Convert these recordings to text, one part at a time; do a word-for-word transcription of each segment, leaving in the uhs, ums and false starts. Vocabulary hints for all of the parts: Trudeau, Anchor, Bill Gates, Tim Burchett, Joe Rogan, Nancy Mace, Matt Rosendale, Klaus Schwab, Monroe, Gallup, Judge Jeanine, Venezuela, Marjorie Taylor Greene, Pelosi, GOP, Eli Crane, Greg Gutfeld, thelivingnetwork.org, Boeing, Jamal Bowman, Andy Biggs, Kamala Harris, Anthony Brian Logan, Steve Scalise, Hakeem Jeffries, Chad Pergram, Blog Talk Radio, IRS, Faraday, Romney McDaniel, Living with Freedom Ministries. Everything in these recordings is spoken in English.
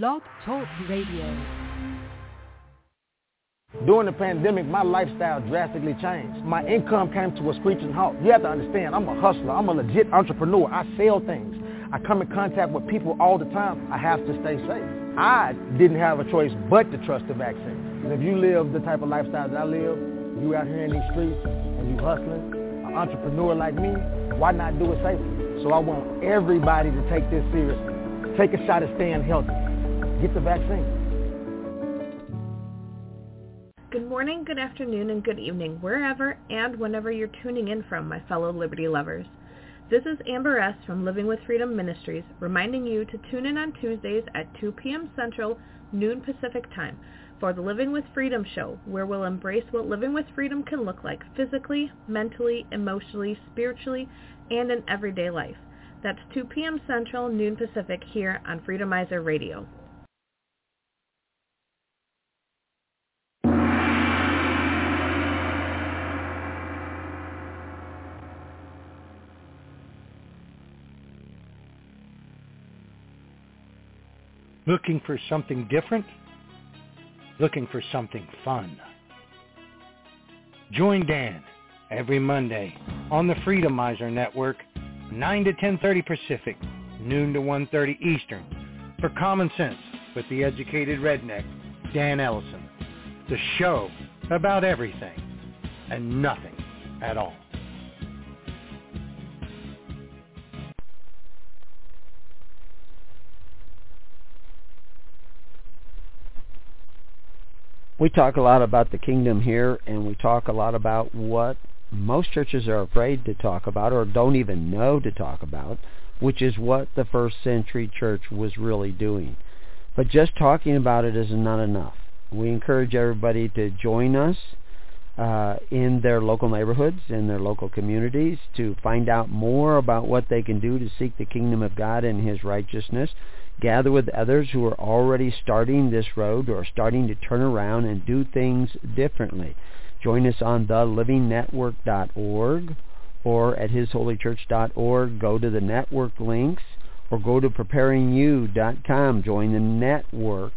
Love Talk Radio. During the pandemic, my lifestyle drastically changed. My income came to a screeching halt. You have to understand, I'm a hustler. I'm a legit entrepreneur. I sell things. I come in contact with people all the time. I have to stay safe. I didn't have a choice but to trust the vaccine. If you live the type of lifestyle that I live, you out here in these streets and you hustling, an entrepreneur like me, why not do it safely? So I want everybody to take this seriously. Take a shot at staying healthy. Get the vaccine. Good morning, good afternoon, and good evening, wherever and whenever you're tuning in from, my fellow Liberty lovers. This is Amber S. from Living with Freedom Ministries, reminding you to tune in on Tuesdays at two p.m. Central, noon Pacific time, for the Living with Freedom show, where we'll embrace what living with freedom can look like physically, mentally, emotionally, spiritually, and in everyday life. That's two p.m. Central, noon Pacific, here on Freedomizer Radio. Looking for something different? Looking for something fun? Join Dan every Monday on the Freedomizer Network, nine to ten thirty Pacific, noon to one thirty Eastern, for Common Sense with the educated redneck, Dan Ellison. The show about everything and nothing at all. We talk a lot about the kingdom here, and we talk a lot about what most churches are afraid to talk about or don't even know to talk about, which is what the first century church was really doing. But just talking about it is not enough. We encourage everybody to join us uh, in their local neighborhoods, in their local communities, to find out more about what they can do to seek the kingdom of God and his righteousness. Gather with others who are already starting this road or starting to turn around and do things differently. Join us on the living network dot org or at his holy church dot org. Go to the network links or go to preparing you dot com. Join the network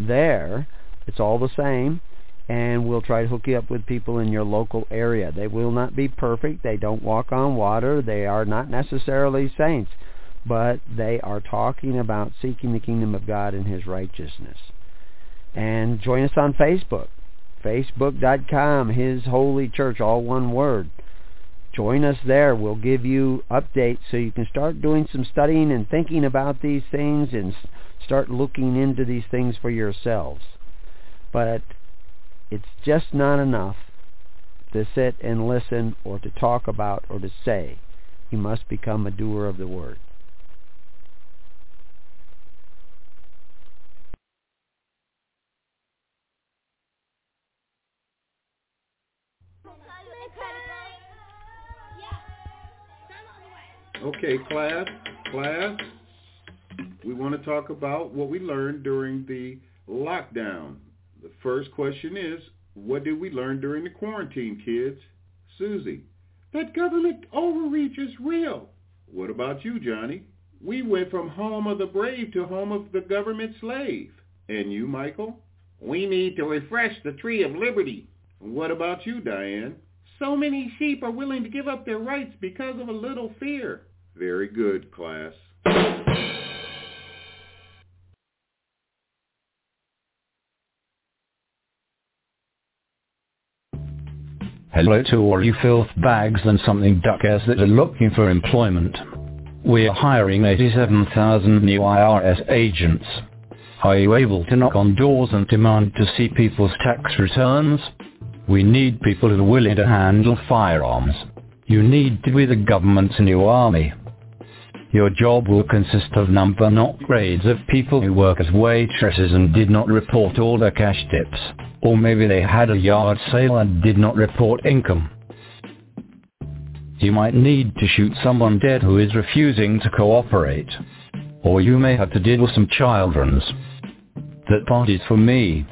there. It's all the same. And we'll try to hook you up with people in your local area. They will not be perfect. They don't walk on water. They are not necessarily saints. But they are talking about seeking the kingdom of God and his righteousness. And join us on Facebook, facebook dot com, His Holy Church, all one word. Join us there. We'll give you updates so you can start doing some studying and thinking about these things and start looking into these things for yourselves. But it's just not enough to sit and listen or to talk about or to say. You must become a doer of the word. Okay, class, class, we want to talk about what we learned during the lockdown. The first question is, what did we learn during the quarantine, kids? Susie, that government overreach is real. What about you, Johnny? We went from home of the brave to home of the government slave. And you, Michael? We need to refresh the tree of liberty. What about you, Diane? So many sheep are willing to give up their rights because of a little fear. Very good, class. Hello to all you filth bags and something duckers that are looking for employment. We are hiring eighty-seven thousand new I R S agents. Are you able to knock on doors and demand to see people's tax returns? We need people who are willing to handle firearms. You need to be the government's new army. Your job will consist of number not grades of people who work as waitresses and did not report all their cash tips. Or maybe they had a yard sale and did not report income. You might need to shoot someone dead who is refusing to cooperate. Or you may have to deal with some childrens. That part is for me.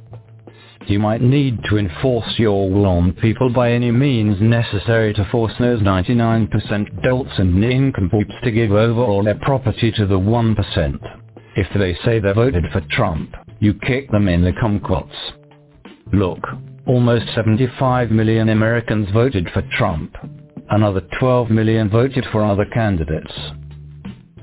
You might need to enforce your will on people by any means necessary to force those ninety-nine percent dolts and nincompoops to give over all their property to the one percent. If they say they voted for Trump, you kick them in the kumquats. Look, almost seventy-five million Americans voted for Trump. Another twelve million voted for other candidates.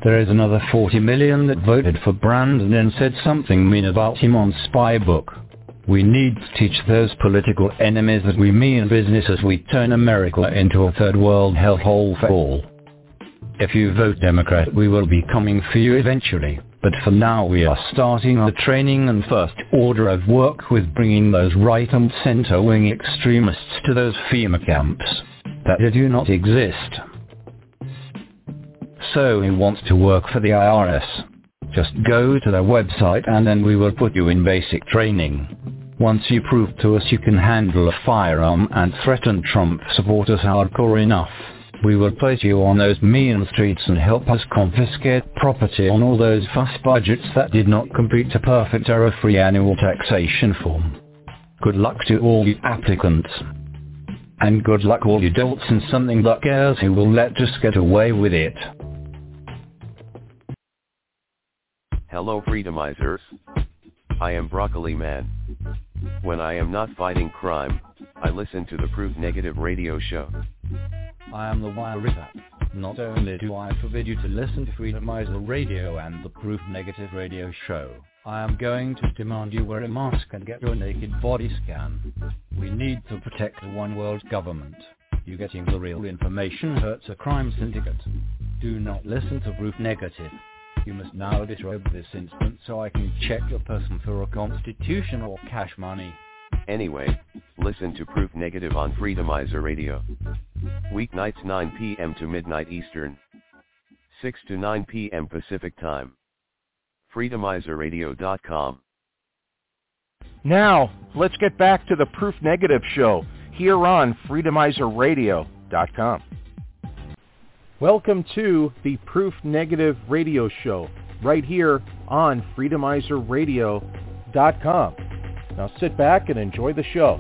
There is another forty million that voted for Brandon and said something mean about him on Spybook. We need to teach those political enemies that we mean business as we turn America into a third world hellhole for all. If you vote Democrat, we will be coming for you eventually, but for now we are starting our training and first order of work with bringing those right and center wing extremists to those FEMA camps that do not exist. So we want to work for the I R S. Just go to their website and then we will put you in basic training. Once you prove to us you can handle a firearm and threaten Trump supporters hardcore enough, we will place you on those mean streets and help us confiscate property on all those fuss budgets that did not complete a perfect error-free annual taxation form. Good luck to all you applicants. And good luck all you dolts and something that cares who will let us get away with it. Hello Freedomizers. I am Broccoli Man. When I am not fighting crime, I listen to the Proof Negative Radio Show. I am the Wire Ripper. Not only do I forbid you to listen to Freedomizer Radio and the Proof Negative Radio Show, I am going to demand you wear a mask and get your naked body scan. We need to protect the one world government. You getting the real information hurts a crime syndicate. Do not listen to Proof Negative. You must now disrobe this instant so I can check your person for a constitution or cash money. Anyway, listen to Proof Negative on Freedomizer Radio. Weeknights nine p.m. to midnight Eastern. six to nine p.m. Pacific Time. freedomizer radio dot com. Now, let's get back to the Proof Negative Show here on freedomizer radio dot com. Welcome to the Proof Negative Radio Show right here on freedomizer radio dot com. Now sit back and enjoy the show.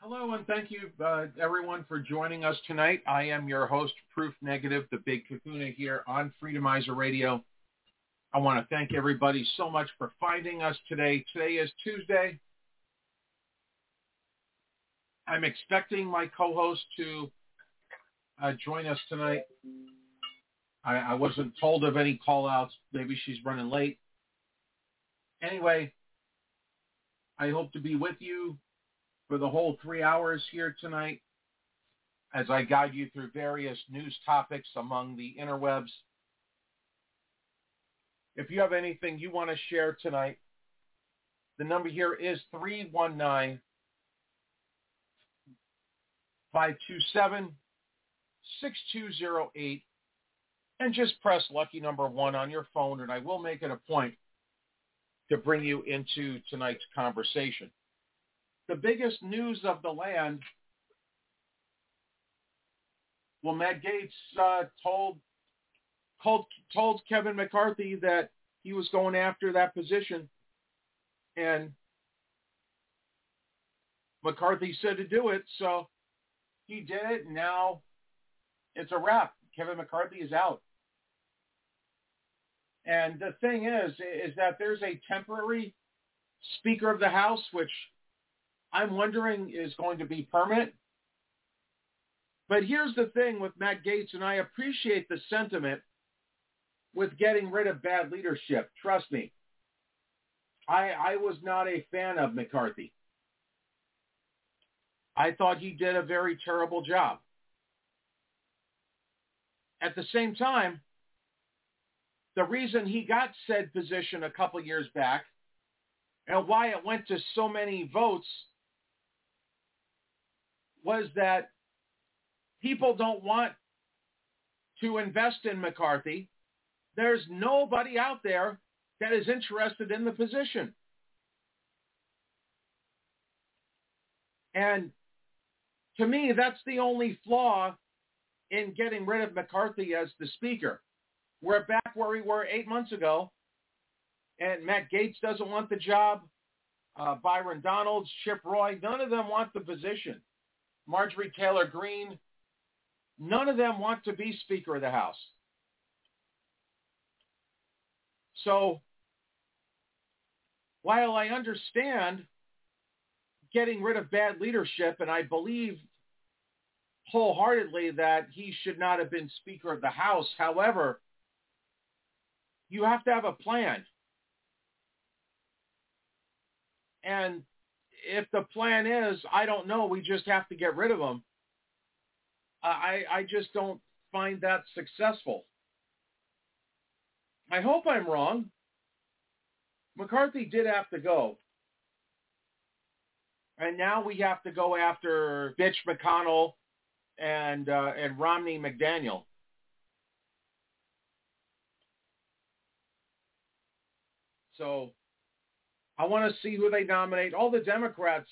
Hello, and thank you, uh, everyone, for joining us tonight. I am your host, Proof Negative, the Big Kahuna here on Freedomizer Radio. I want to thank everybody so much for finding us today. Today is Tuesday. I'm expecting my co-host to uh, join us tonight. I, I wasn't told of any call-outs. Maybe she's running late. Anyway, I hope to be with you for the whole three hours here tonight as I guide you through various news topics among the interwebs. If you have anything you want to share tonight, the number here is three one nine, five two seven, six two zero eight, and just press lucky number one on your phone, and I will make it a point to bring you into tonight's conversation. The biggest news of the land, well, Matt Gaetz uh, told, told told Kevin McCarthy that he was going after that position, and McCarthy said to do it, so he did it, and now it's a wrap. Kevin McCarthy is out. And the thing is, is that there's a temporary Speaker of the House, which I'm wondering is going to be permanent. But here's the thing with Matt Gaetz, and I appreciate the sentiment with getting rid of bad leadership. Trust me, I, I was not a fan of McCarthy. I thought he did a very terrible job. At the same time, the reason he got said position a couple years back and why it went to so many votes was that people don't want to invest in McCarthy. There's nobody out there that is interested in the position. And to me, that's the only flaw in getting rid of McCarthy as the speaker. We're back where we were eight months ago, and Matt Gaetz doesn't want the job. Uh, Byron Donalds, Chip Roy, none of them want the position. Marjorie Taylor Greene, none of them want to be Speaker of the House. So while I understand getting rid of bad leadership, and I believe wholeheartedly that he should not have been Speaker of the House, however, you have to have a plan. And if the plan is, I don't know, we just have to get rid of them, I, I just don't find that successful. I hope I'm wrong. McCarthy did have to go. And now we have to go after Mitch McConnell and, uh, and Romney McDaniel. So I want to see who they nominate. All the Democrats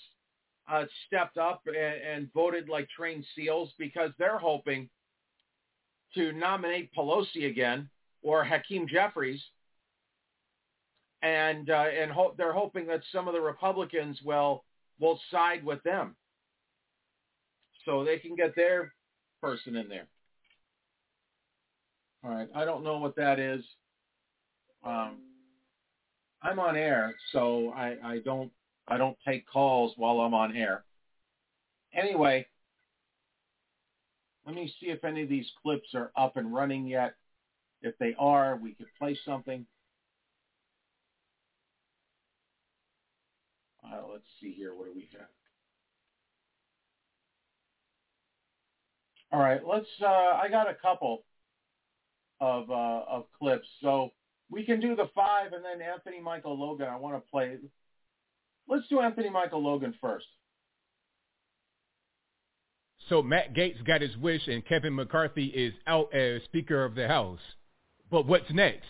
uh, stepped up and, and voted like trained seals because they're hoping to nominate Pelosi again or Hakeem Jeffries, and uh, and ho- they're hoping that some of the Republicans will will side with them, so they can get their person in there. All right, I don't know what that is. Um, I'm on air, so I, I don't I don't take calls while I'm on air. Anyway, let me see if any of these clips are up and running yet. If they are, we could play something. Uh, let's see here. What do we have? All right. Let's. Uh, I got a couple of uh, of clips, so we can do the five, and then Anthony Michael Logan. I want to play. Let's do Anthony Michael Logan first. So Matt Gaetz got his wish, and Kevin McCarthy is out as Speaker of the House. But what's next?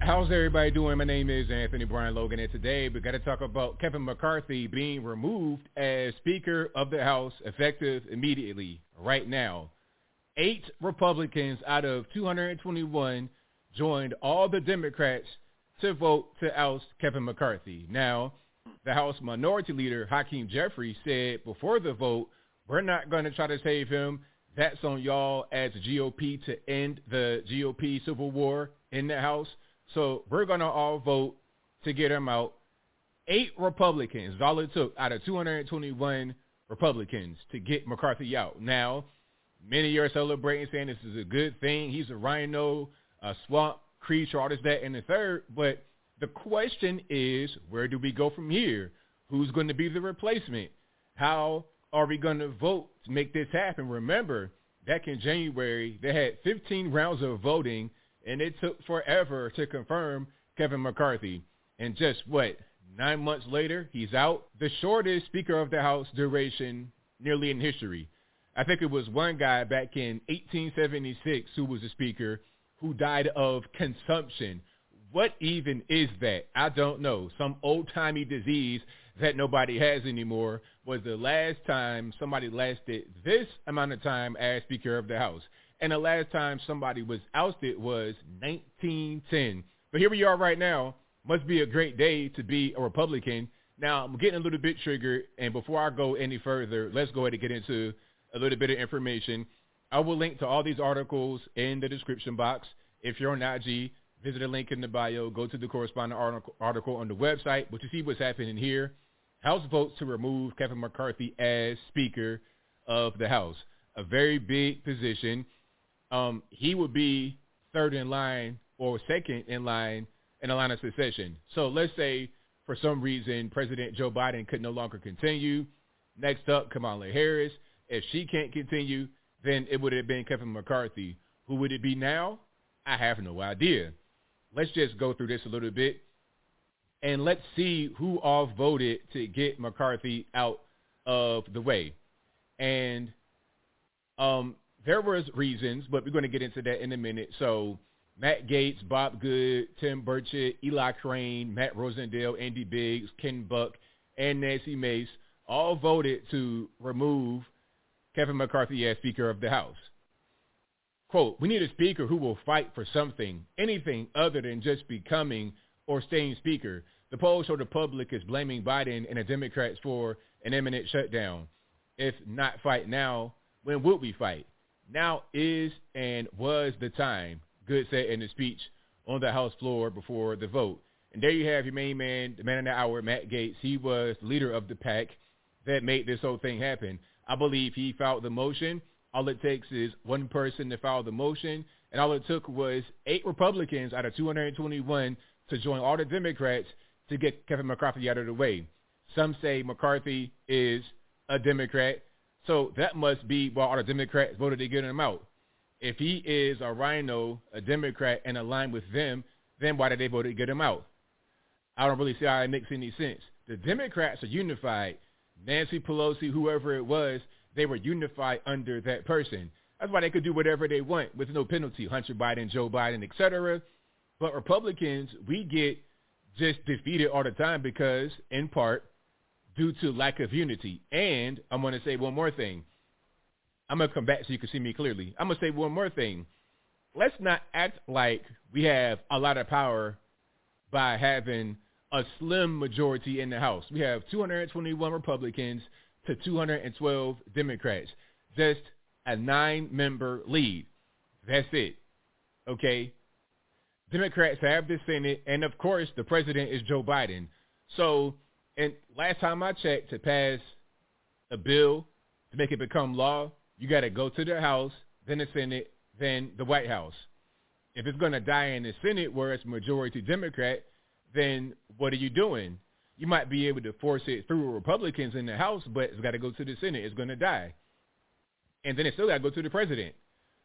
How's everybody doing? My name is Anthony Brian Logan, and today we got to talk about Kevin McCarthy being removed as Speaker of the House, effective immediately, right now. Eight Republicans out of two hundred twenty-one joined all the Democrats to vote to oust Kevin McCarthy. Now, the House Minority Leader, Hakeem Jeffries, said before the vote, we're not going to try to save him. That's on y'all as G O P to end the G O P civil war in the House. So we're going to all vote to get him out. Eight Republicans, all it took out of two hundred twenty-one Republicans to get McCarthy out. Now, many are celebrating, saying this is a good thing. He's a rhino, a swamp creature, all this, that, and the third. But the question is, where do we go from here? Who's going to be the replacement? How are we going to vote to make this happen? Remember, back in January, they had fifteen rounds of voting, and it took forever to confirm Kevin McCarthy. And just what, nine months later, he's out? The shortest Speaker of the House duration nearly in history. I think it was one guy back in eighteen seventy-six who was a speaker who died of consumption. What even is that? I don't know. Some old-timey disease that nobody has anymore was the last time somebody lasted this amount of time as Speaker of the House. And the last time somebody was ousted was nineteen ten. But here we are right now. Must be a great day to be a Republican. Now, I'm getting a little bit triggered, and before I go any further, let's go ahead and get into a little bit of information. I will link to all these articles in the description box. If you're on I G, visit the link in the bio, go to the corresponding article, article on the website. But you see what's happening here. House votes to remove Kevin McCarthy as Speaker of the House. A very big position. Um, he would be third in line or second in line in a line of succession. So let's say for some reason President Joe Biden could no longer continue. Next up, Kamala Harris. If she can't continue, then it would have been Kevin McCarthy. Who would it be now? I have no idea. Let's just go through this a little bit, and let's see who all voted to get McCarthy out of the way. And um, there was reasons, but we're going to get into that in a minute. So Matt Gaetz, Bob Good, Tim Burchett, Eli Crane, Matt Rosendale, Andy Biggs, Ken Buck, and Nancy Mace all voted to remove Kevin McCarthy as Speaker of the House. Quote, we need a speaker who will fight for something, anything other than just becoming or staying speaker. The polls show the public is blaming Biden and the Democrats for an imminent shutdown. If not fight now, when would we fight? Now is and was the time, Good said in the speech on the House floor before the vote. And there you have your main man, the man of the hour, Matt Gaetz. He was the leader of the pack that made this whole thing happen. I believe he filed the motion. All it takes is one person to file the motion, and all it took was eight Republicans out of two hundred twenty-one to join all the Democrats to get Kevin McCarthy out of the way. Some say McCarthy is a Democrat, so that must be why all the Democrats voted to get him out. If he is a rhino, a Democrat, and aligned with them, then why did they vote to get him out? I don't really see how it makes any sense. The Democrats are unified. Nancy Pelosi, whoever it was, they were unified under that person. That's why they could do whatever they want with no penalty, Hunter Biden, Joe Biden, et cetera. But Republicans, we get just defeated all the time because, in part, due to lack of unity. And I'm going to say one more thing. I'm going to come back so you can see me clearly. I'm going to say one more thing. Let's not act like we have a lot of power by having a slim majority in the House. We have two hundred twenty-one Republicans to two hundred twelve Democrats, just a nine-member lead. That's it, okay? Democrats have the Senate, and, of course, the president is Joe Biden. So, and last time I checked, to pass a bill, to make it become law, you got to go to the House, than the Senate, than the White House. If it's going to die in the Senate where it's majority Democrat, then what are you doing? You might be able to force it through Republicans in the House, but it's got to go to the Senate. It's going to die. And then it's still got to go to the president.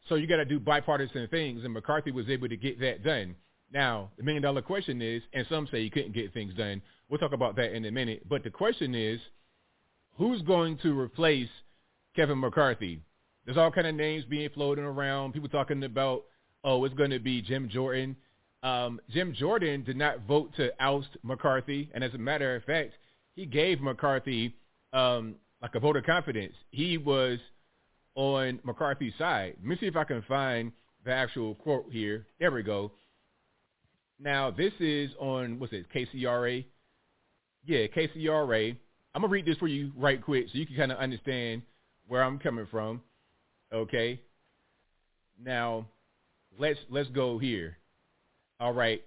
So you got to do bipartisan things, and McCarthy was able to get that done. Now, the million-dollar question is, and some say he couldn't get things done. We'll talk about that in a minute. But the question is, who's going to replace Kevin McCarthy? There's all kind of names being floating around, people talking about, oh, it's going to be Jim Jordan. Um, Jim Jordan did not vote to oust McCarthy, and as a matter of fact, he gave McCarthy um, like a vote of confidence. He was on McCarthy's side. Let me see if I can find the actual quote here. There we go. Now, this is on, what's it, K C R A? Yeah, K C R A. I'm going to read this for you right quick so you can kind of understand where I'm coming from. Okay. Now, let's let's go here. All right.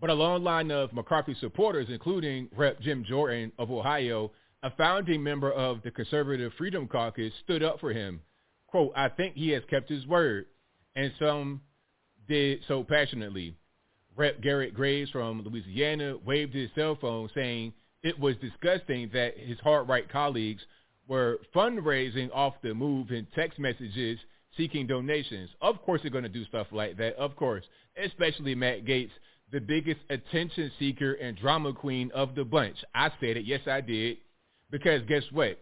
But a long line of McCarthy supporters, including Representative Jim Jordan of Ohio, a founding member of the Conservative Freedom Caucus, stood up for him. Quote, I think he has kept his word. And some did so passionately. Representative Garrett Graves from Louisiana waved his cell phone saying, it was disgusting that his hard-right colleagues were fundraising off the move in text messages seeking donations. Of course they're going to do stuff like that, of course, especially Matt Gaetz, the biggest attention seeker and drama queen of the bunch. I said it. Yes, I did. Because guess what?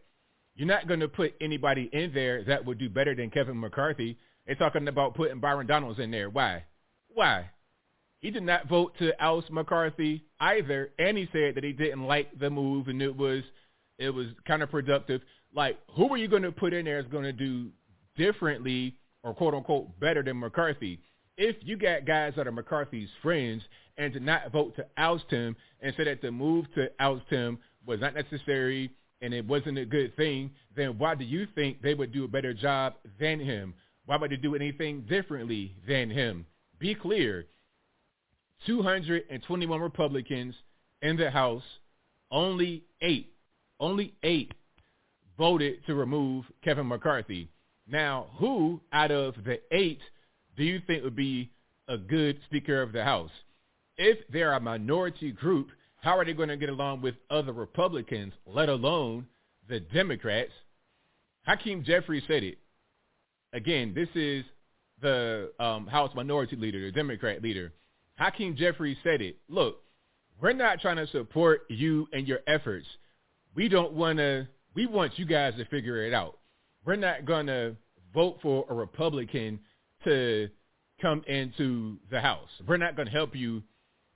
You're not going to put anybody in there that would do better than Kevin McCarthy. They're talking about putting Byron Donalds in there. Why? Why? He did not vote to oust McCarthy either, and he said that he didn't like the move, and it was it was counterproductive. Like, who are you going to put in there is going to do differently or, quote-unquote, better than McCarthy? If you got guys that are McCarthy's friends and did not vote to oust him and said that the move to oust him was not necessary and it wasn't a good thing, then why do you think they would do a better job than him? Why would they do anything differently than him? Be clear. two hundred twenty-one Republicans in the House, only eight, only eight voted to remove Kevin McCarthy. Now, who out of the eight do you think would be a good Speaker of the House? If they're a minority group, how are they going to get along with other Republicans, let alone the Democrats? Hakeem Jeffries said it. Again, this is the um, House minority leader, the Democrat leader. Hakeem Jeffries said it. Look, we're not trying to support you and your efforts. We don't want to, we want you guys to figure it out. We're not going to vote for a Republican to come into the House. We're not going to help you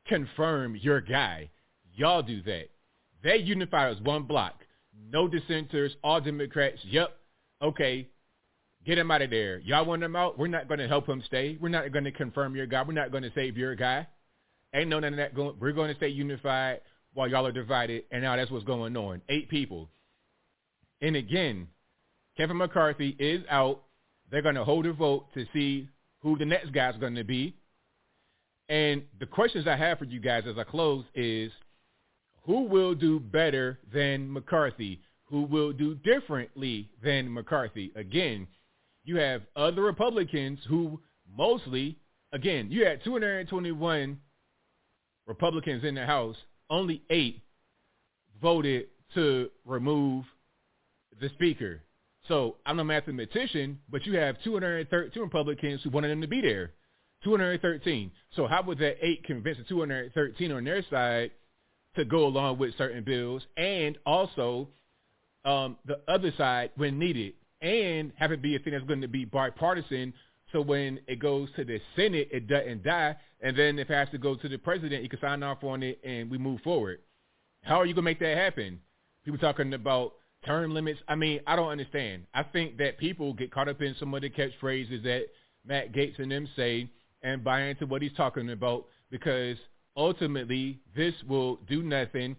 confirm your guy. Y'all do that. They unify as one block. No dissenters, all Democrats. Yep. Okay. Get him out of there. Y'all want him out? We're not going to help him stay. We're not going to confirm your guy. We're not going to save your guy. Ain't no none of that going. We're going to stay unified while y'all are divided. And now that's what's going on. Eight people. And again, Kevin McCarthy is out. They're going to hold a vote to see who the next guy's going to be. And the questions I have for you guys as I close is, who will do better than McCarthy? Who will do differently than McCarthy? Again, you have other Republicans who mostly, again, you had two hundred twenty-one Republicans in the House. Only eight voted to remove the Speaker. So I'm a mathematician, but you have two hundred thirteen Republicans who wanted him to be there. two hundred thirteen. So how would that eight convince the two hundred thirteen on their side to go along with certain bills and also um, the other side when needed? And have it be a thing that's going to be bipartisan, so when it goes to the Senate, it doesn't die, and then if it has to go to the president, he can sign off on it, and we move forward. How are you going to make that happen? People talking about term limits. I mean, I don't understand. I think that people get caught up in some of the catchphrases that Matt Gaetz and them say and buy into what he's talking about, because ultimately this will do nothing.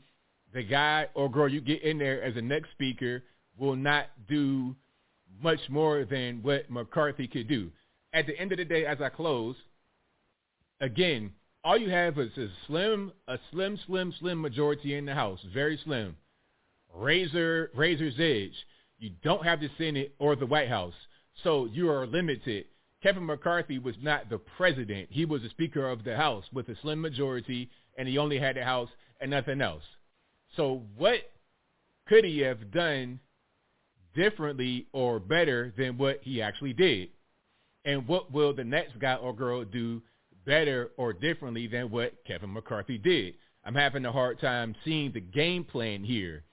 The guy or girl you get in there as the next Speaker will not do much more than what McCarthy could do. At the end of the day, as I close, again, all you have is a slim, a slim, slim, slim majority in the House, very slim, razor, razor's edge. You don't have the Senate or the White House, so you are limited. Kevin McCarthy was not the president. He was the Speaker of the House with a slim majority, and he only had the House and nothing else. So what could he have done differently or better than what he actually did? And what will the next guy or girl do better or differently than what Kevin McCarthy did? I'm having a hard time seeing the game plan here,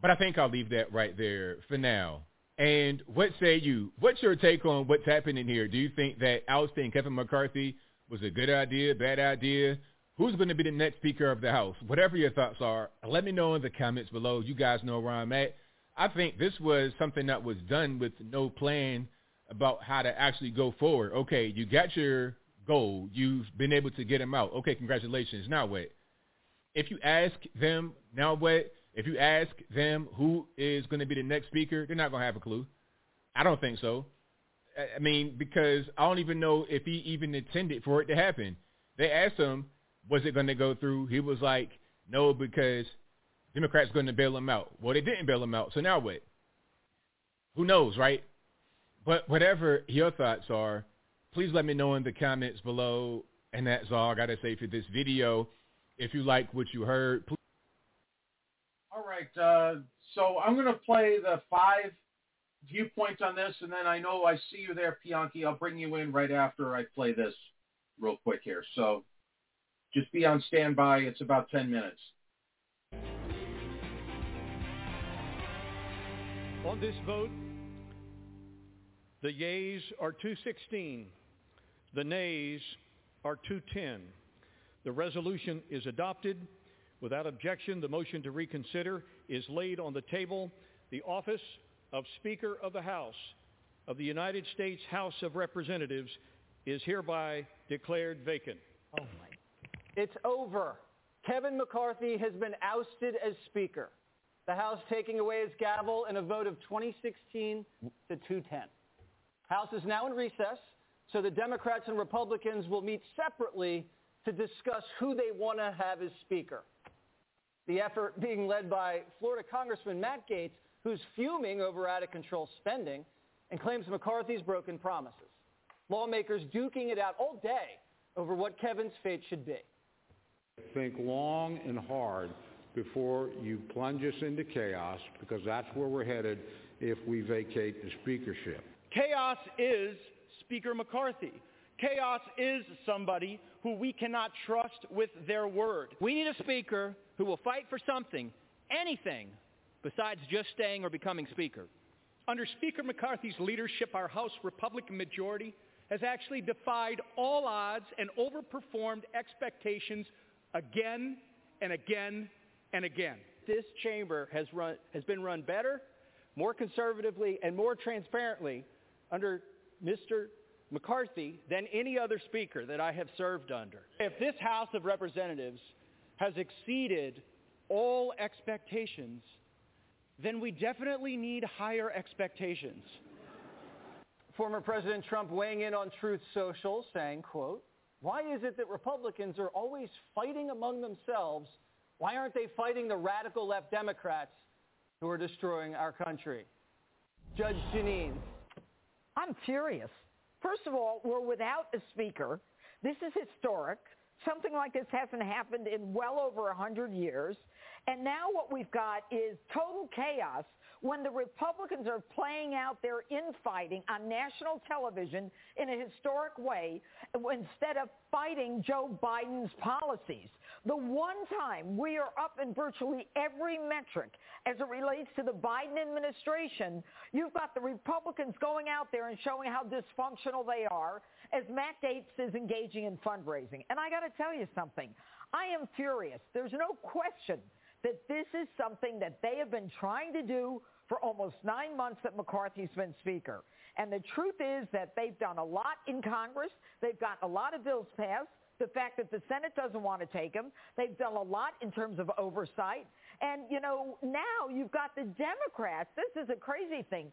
but I think I'll leave that right there for now. And what say you? What's your take on what's happening here? Do you think that ousting Kevin McCarthy was a good idea, bad idea? Who's going to be the next Speaker of the House? Whatever your thoughts are, let me know in the comments below. You guys know where I'm at. I think this was something that was done with no plan about how to actually go forward. Okay, you got your goal. You've been able to get them out. Okay, congratulations. Now what? If you ask them, now what? If you ask them who is going to be the next speaker, they're not going to have a clue. I don't think so. I mean, because I don't even know if he even intended for it to happen. They asked him, was it going to go through? He was like, no, because Democrats are going to bail him out. Well, they didn't bail him out, so now what? Who knows, right? But whatever your thoughts are, please let me know in the comments below. And that's all I got to say for this video. If you like what you heard, please. All right, uh, so I'm going to play the five viewpoints on this, and then I know I see you there, Bianchi. I'll bring you in right after I play this real quick here. So just be on standby. It's about ten minutes. On this vote, the yeas are two sixteen. The nays are two ten. The resolution is adopted. Without objection, the motion to reconsider is laid on the table. The office of Speaker of the House of the United States House of Representatives is hereby declared vacant. Oh my. It's over. Kevin McCarthy has been ousted as Speaker. The House taking away his gavel in a vote of twenty sixteen to two ten. House is now in recess, so the Democrats and Republicans will meet separately to discuss who they want to have as Speaker. The effort being led by Florida Congressman Matt Gaetz, who's fuming over out-of-control spending and claims McCarthy's broken promises. Lawmakers duking it out all day over what Kevin's fate should be. Think long and hard before you plunge us into chaos, because that's where we're headed if we vacate the speakership. Chaos is Speaker McCarthy. Chaos is somebody who we cannot trust with their word. We need a speaker who will fight for something, anything, besides just staying or becoming speaker. Under Speaker McCarthy's leadership, our House Republican majority has actually defied all odds and overperformed expectations again and again and again. This chamber has run has been run better, more conservatively, and more transparently under Mister McCarthy than any other speaker that I have served under. If this House of Representatives has exceeded all expectations, then we definitely need higher expectations. Former President Trump weighing in on Truth Social, saying, quote, why is it that Republicans are always fighting among themselves? Why aren't they fighting the radical left Democrats who are destroying our country? Judge Jeanine. I'm furious. First of all, we're without a speaker. This is historic. Something like this hasn't happened in well over one hundred years. And now what we've got is total chaos when the Republicans are playing out their infighting on national television in a historic way instead of fighting Joe Biden's policies. The one time we are up in virtually every metric as it relates to the Biden administration, you've got the Republicans going out there and showing how dysfunctional they are as Matt Gaetz is engaging in fundraising. And I got to tell you something. I am furious. There's no question that this is something that they have been trying to do for almost nine months that McCarthy's been Speaker. And the truth is that they've done a lot in Congress. They've gotten a lot of bills passed. The fact that the Senate doesn't want to take them. They've done a lot in terms of oversight. And, you know, now you've got the Democrats. This is a crazy thing.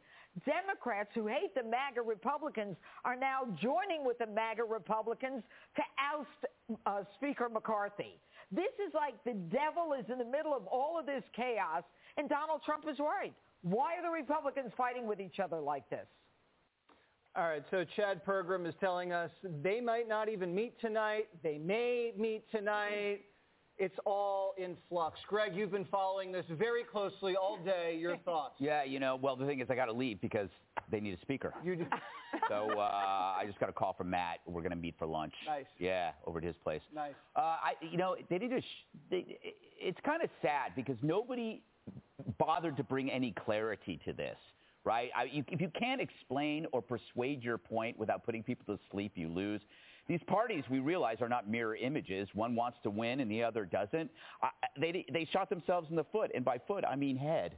Democrats who hate the MAGA Republicans are now joining with the MAGA Republicans to oust uh, Speaker McCarthy. This is like the devil is in the middle of all of this chaos, and Donald Trump is right. Why are the Republicans fighting with each other like this? All right, so Chad Pergram is telling us they might not even meet tonight. They may meet tonight. It's all in flux. Greg, you've been following this very closely all day. Your thoughts? Yeah, you know, well, the thing is I got to leave because they need a speaker. You do. So uh, I just got a call from Matt. We're going to meet for lunch. Nice. Yeah, over at his place. Nice. Uh, I, you know, they did a sh- they, it's kind of sad because nobody bothered to bring any clarity to this. Right? I, you, if you can't explain or persuade your point without putting people to sleep, you lose. These parties, we realize, are not mirror images. One wants to win and the other doesn't. I, they they shot themselves in the foot, and by foot I mean head.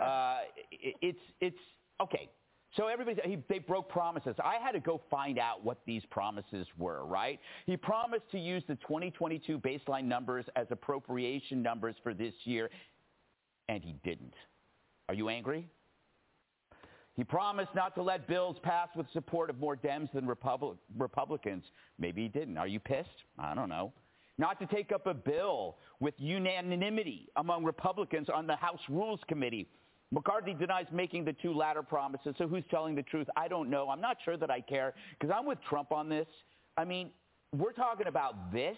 uh, it, it's it's okay. So everybody, he, they broke promises. I had to go find out what these promises were, right? He promised to use the twenty twenty-two baseline numbers as appropriation numbers for this year, and he didn't. Are you angry? He promised not to let bills pass with support of more Dems than Republic- Republicans. Maybe he didn't. Are you pissed? I don't know. Not to take up a bill with unanimity among Republicans on the House Rules Committee. McCarthy denies making the two latter promises. So who's telling the truth? I don't know. I'm not sure that I care because I'm with Trump on this. I mean, we're talking about this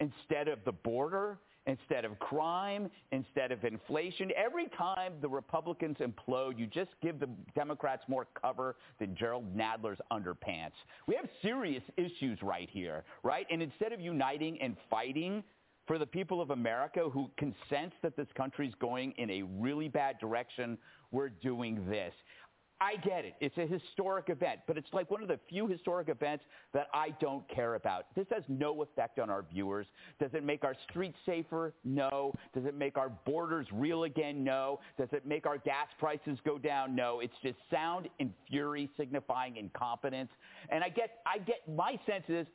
instead of the border, instead of crime, instead of inflation. Every time the Republicans implode, you just give the Democrats more cover than Gerald Nadler's underpants. We have serious issues right here, right? And instead of uniting and fighting for the people of America who can sense that this country's going in a really bad direction, we're doing this. I get it. It's a historic event, but it's like one of the few historic events that I don't care about. This has no effect on our viewers. Does it make our streets safer? No. Does it make our borders real again? No. Does it make our gas prices go down? No. It's just sound and fury signifying incompetence. And I get, I get, my sense is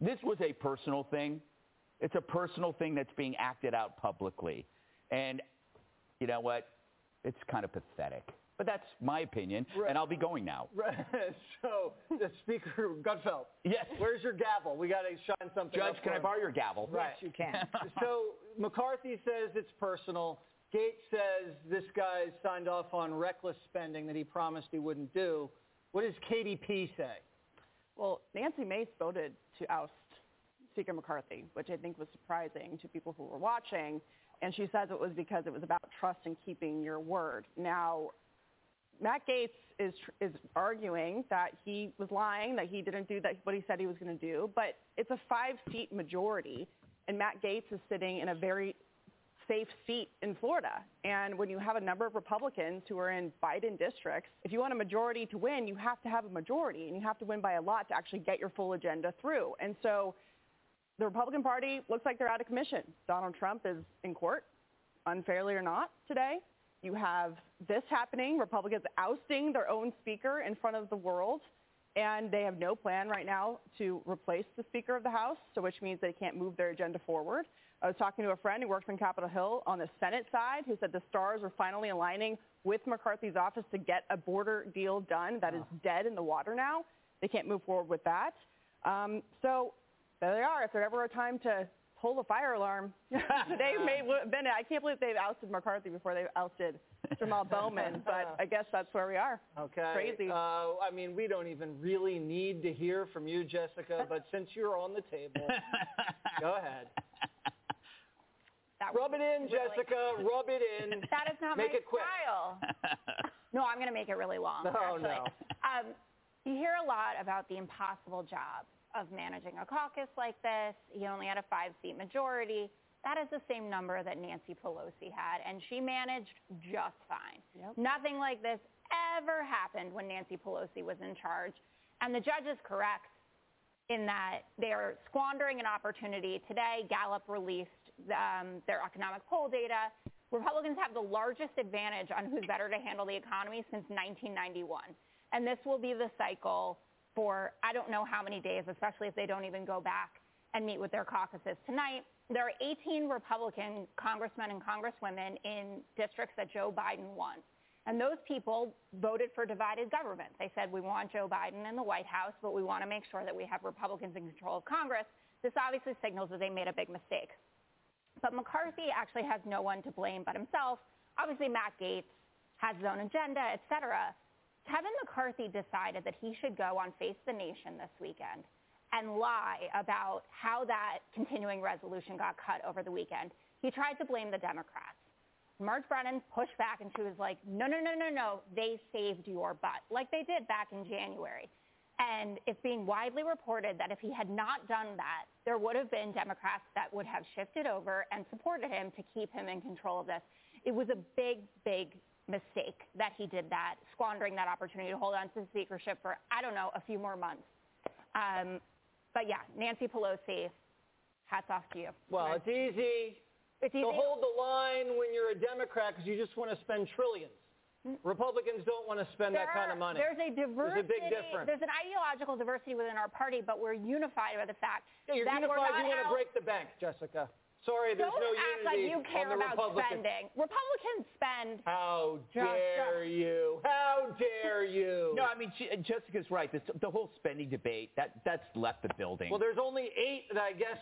this was a personal thing. It's a personal thing that's being acted out publicly. And you know what? It's kind of pathetic. But that's my opinion, right. And I'll be going now. Right. So, the Speaker Gutfeld. Yes. Where's your gavel? We got to shine something. Judge, up can I borrow your gavel? Right. Yes, you can. So McCarthy says it's personal. Gates says this guy signed off on reckless spending that he promised he wouldn't do. What does K D P say? Well, Nancy Mace voted to oust Speaker McCarthy, which I think was surprising to people who were watching, and she says it was because it was about trust and keeping your word. Now, Matt Gaetz is is arguing that he was lying, that he didn't do that, what he said he was going to do, but it's a five-seat majority, and Matt Gaetz is sitting in a very safe seat in Florida. And when you have a number of Republicans who are in Biden districts, if you want a majority to win, you have to have a majority, and you have to win by a lot to actually get your full agenda through. And so the Republican Party looks like they're out of commission. Donald Trump is in court, unfairly or not, today. You have this happening, Republicans ousting their own speaker in front of the world, and they have no plan right now to replace the Speaker of the House, so which means they can't move their agenda forward. I was talking to a friend who works on Capitol Hill on the Senate side who said the stars are finally aligning with McCarthy's office to get a border deal done that is dead in the water now. They can't move forward with that. Um, so there they are. If there ever a time to pull the fire alarm. They may have been. I can't believe they've ousted McCarthy before they've ousted Jamal Bowman, but I guess that's where we are. Okay. Crazy. Uh, I mean, we don't even really need to hear from you, Jessica, but since you're on the table, go ahead. That rub it in, really. Jessica. Rub it in. That is not make my it style. Quick. No, I'm going to make it really long. Oh, no. Um, you hear a lot about the impossible job of managing a caucus like this. He only had a five-seat majority. That is the same number that Nancy Pelosi had, and she managed just fine. Yep. Nothing like this ever happened when Nancy Pelosi was in charge. And the judge is correct in that they are squandering an opportunity. Today, Gallup released um, their economic poll data. Republicans have the largest advantage on who's better to handle the economy since nineteen ninety-one. And this will be the cycle for I don't know how many days, especially if they don't even go back and meet with their caucuses tonight. There are eighteen Republican congressmen and congresswomen in districts that Joe Biden won. And those people voted for divided government. They said, we want Joe Biden in the White House, but we want to make sure that we have Republicans in control of Congress. This obviously signals that they made a big mistake. But McCarthy actually has no one to blame but himself. Obviously, Matt Gaetz has his own agenda, et cetera. Kevin McCarthy decided that he should go on Face the Nation this weekend and lie about how that continuing resolution got cut over the weekend. He tried to blame the Democrats. Marge Brennan pushed back, and she was like, no, no, no, no, no, they saved your butt, like they did back in January. And it's being widely reported that if he had not done that, there would have been Democrats that would have shifted over and supported him to keep him in control of this. It was a big, big mistake that he did that, squandering that opportunity to hold on to the speakership for, I don't know, a few more months. Um, but, yeah, Nancy Pelosi, hats off to you. Well, right? It's easy. It's easy to hold the line when you're a Democrat because you just want to spend trillions. Republicans don't want to spend there that kind of money. There's a diversity. There's a big difference. There's an ideological diversity within our party, but we're unified by the fact yeah, you're that unified, we're not you want out. To break the bank, Jessica. Sorry, there's don't no unity like you care on the about Republicans. Spending. Republicans spend. How dare Jessica. You? How dare you? No, I mean, she, Jessica's right. This, the whole spending debate, that that's left the building. Well, there's only eight that I guess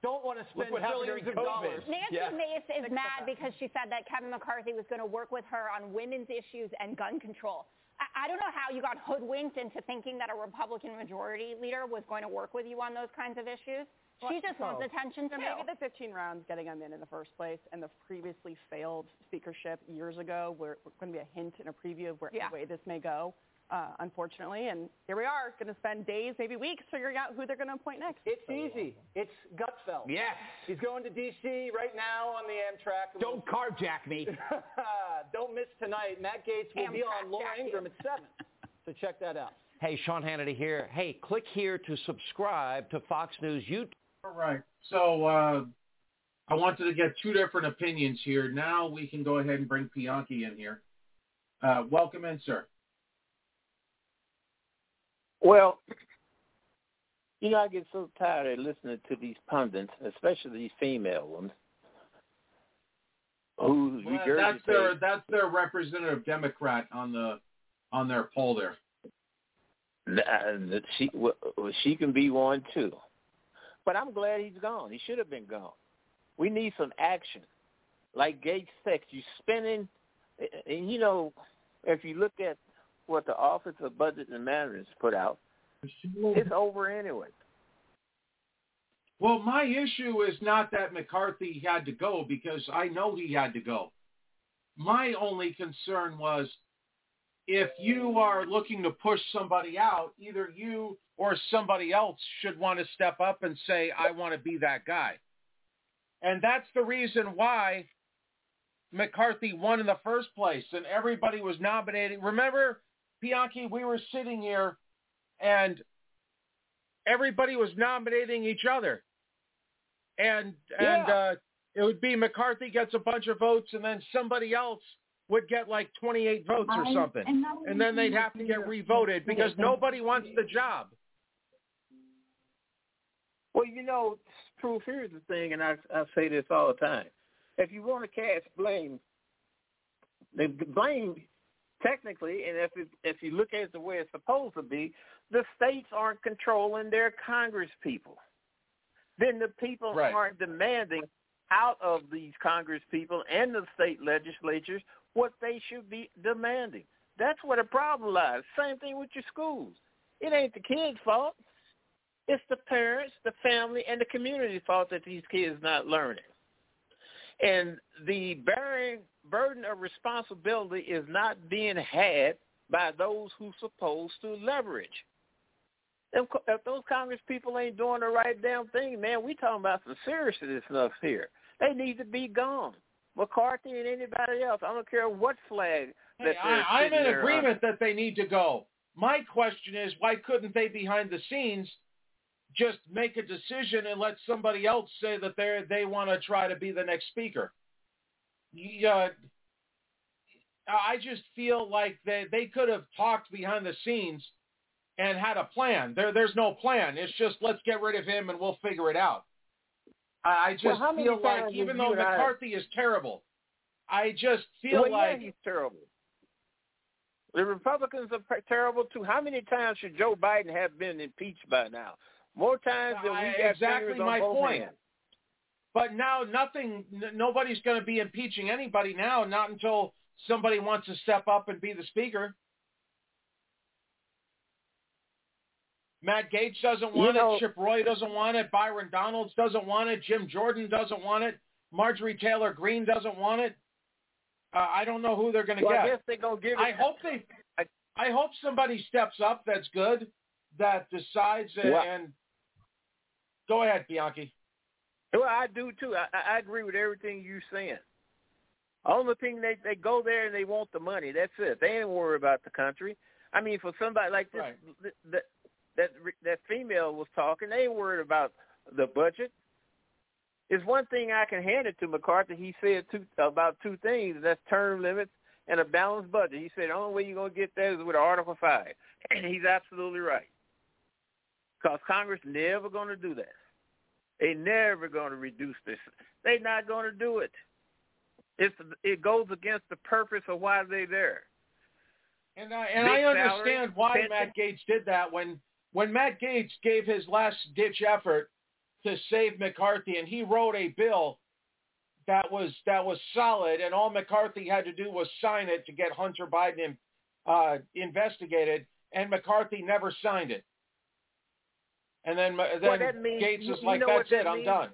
don't want to spend billions of dollars. Nancy yeah. Mace is mad because she said that Kevin McCarthy was going to work with her on women's issues and gun control. I, I don't know how you got hoodwinked into thinking that a Republican majority leader was going to work with you on those kinds of issues. Well, she just wants so. attention so too. Maybe the fifteen rounds getting them in in the first place and the previously failed speakership years ago were, were going to be a hint and a preview of where yeah. the way this may go. Uh, unfortunately, and here we are, going to spend days, maybe weeks, figuring out who they're going to appoint next. It's so easy. It's Gutfeld. Yes. He's going to D C right now on the Amtrak. Don't we'll... carjack me. Don't miss tonight. Matt Gaetz will Amtrak be on Laura Ingraham at seven, so check that out. Hey, Sean Hannity here. Hey, click here to subscribe to Fox News YouTube. All right. So uh, I wanted to get two different opinions here. Now we can go ahead and bring Bianchi in here. Uh, welcome in, sir. Well, you know, I get so tired of listening to these pundits, especially these female ones. Who well, that's their that's their representative Democrat on the on their poll there. Uh, she well, she can be one too, but I'm glad he's gone. He should have been gone. We need some action, like Gates sex. You spending, and you know, if you look at what the Office of Budget and Management put out, it's over anyway. Well, my issue is not that McCarthy had to go, because I know he had to go. My only concern was, if you are looking to push somebody out, either you or somebody else should want to step up and say, I want to be that guy. And that's the reason why McCarthy won in the first place, and everybody was nominated. Remember, Bianchi, we were sitting here, and everybody was nominating each other, and yeah. and uh, it would be McCarthy gets a bunch of votes, and then somebody else would get like twenty-eight votes or something, and, and then they'd have to get re-voted because nobody wants the job. Well, you know, Proof, here's the thing, and I, I say this all the time. If you want to cast blame, the blame technically, and if it, if you look at it the way it's supposed to be, the states aren't controlling their Congress people. Then the people right. aren't demanding out of these Congress people and the state legislatures what they should be demanding. That's where the problem lies. Same thing with your schools. It ain't the kids' fault. It's the parents, the family, and the community's fault that these kids not learning. And the bearing, burden of responsibility is not being had by those who supposed to leverage. If, if those Congress people ain't doing the right damn thing, man, we talking about some serious stuff here. They need to be gone. McCarthy and anybody else. I don't care what flag that hey, they're I, I'm in there agreement on. That they need to go. My question is, why couldn't they behind the scenes just make a decision and let somebody else say that they they want to try to be the next speaker? Yeah, I just feel like they, they could have talked behind the scenes and had a plan. There, There's no plan. It's just, let's get rid of him and we'll figure it out. I just well, feel like, even though McCarthy I... is terrible, I just feel well, like... Yeah, he's terrible. The Republicans are terrible, too. How many times should Joe Biden have been impeached by now? More times than we I, got exactly my point. Hands. But now nothing, n- nobody's going to be impeaching anybody now, not until somebody wants to step up and be the speaker. Matt Gaetz doesn't want you know, it. Chip Roy doesn't want it. Byron Donalds doesn't want it. Jim Jordan doesn't want it. Marjorie Taylor Greene doesn't want it. Uh, I don't know who they're going to well, get. I guess they're going to give it. I hope they. I, I hope somebody steps up. That's good. That decides and, well, and go ahead, Bianchi. Well, I do too. I, I agree with everything you're saying. Only thing they they go there and they want the money. That's it. They ain't worried about the country. I mean, for somebody like this, right. th- that that that female was talking, they ain't worried about the budget. It's one thing I can hand it to McCarthy. He said two, about two things, and that's term limits and a balanced budget. He said the only way you're going to get that is with Article five. And he's absolutely right. Because Congress never going to do that. They never going to reduce this. They're not going to do it. It's, it goes against the purpose of why they're there. And I, and I understand why Matt Gaetz did that. When, when Matt Gaetz gave his last-ditch effort to save McCarthy, and he wrote a bill that was that was solid, and all McCarthy had to do was sign it to get Hunter Biden uh, investigated, and McCarthy never signed it. And then, then well, that means, Gaetz is like, that's that it, means? I'm done.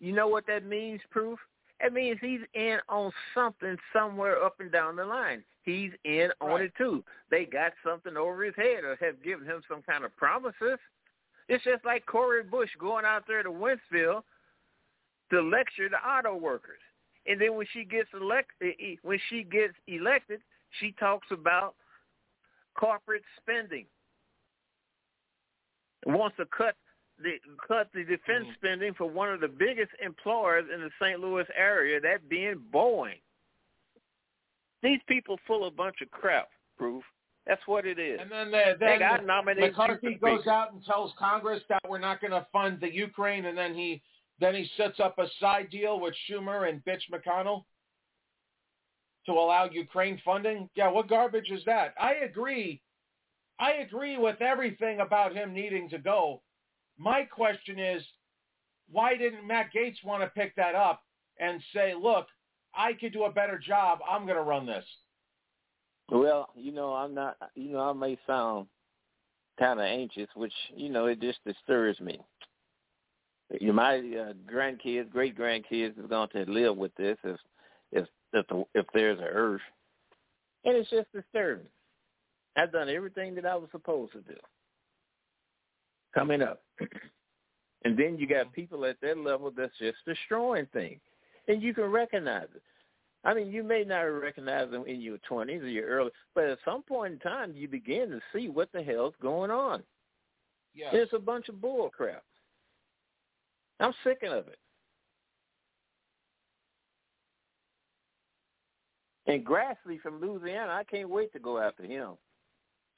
You know what that means, Proof? That means he's in on something somewhere up and down the line. He's in on right. it, too. They got something over his head or have given him some kind of promises. It's just like Corey Bush going out there to Wentzville to lecture the auto workers. And then when she gets elected, when she gets elected, she talks about corporate spending. Wants to cut the cut the defense mm-hmm. spending for one of the biggest employers in the Saint Louis area, that being Boeing. These people full of a bunch of crap, Proof. That's what it is. And then, the, then McCarthy goes out and tells Congress that we're not going to fund the Ukraine, and then he then he sets up a side deal with Schumer and Mitch McConnell to allow Ukraine funding. Yeah, what garbage is that? I agree. I agree with everything about him needing to go. My question is, why didn't Matt Gaetz want to pick that up and say, look, I could do a better job. I'm going to run this. Well, you know, I'm not, you know, I may sound kind of anxious, which, you know, it just disturbs me. You know, my uh, grandkids, great-grandkids is going to live with this if if if, the, if there's an earth. And it's just disturbing. I've done everything that I was supposed to do coming up. And then you got people at that level that's just destroying things. And you can recognize it. I mean, you may not recognize them in your twenties or your early, but at some point in time, you begin to see what the hell's going on. Yeah, it's a bunch of bull crap. I'm sick of it. And Grassley from Louisiana, I can't wait to go after him.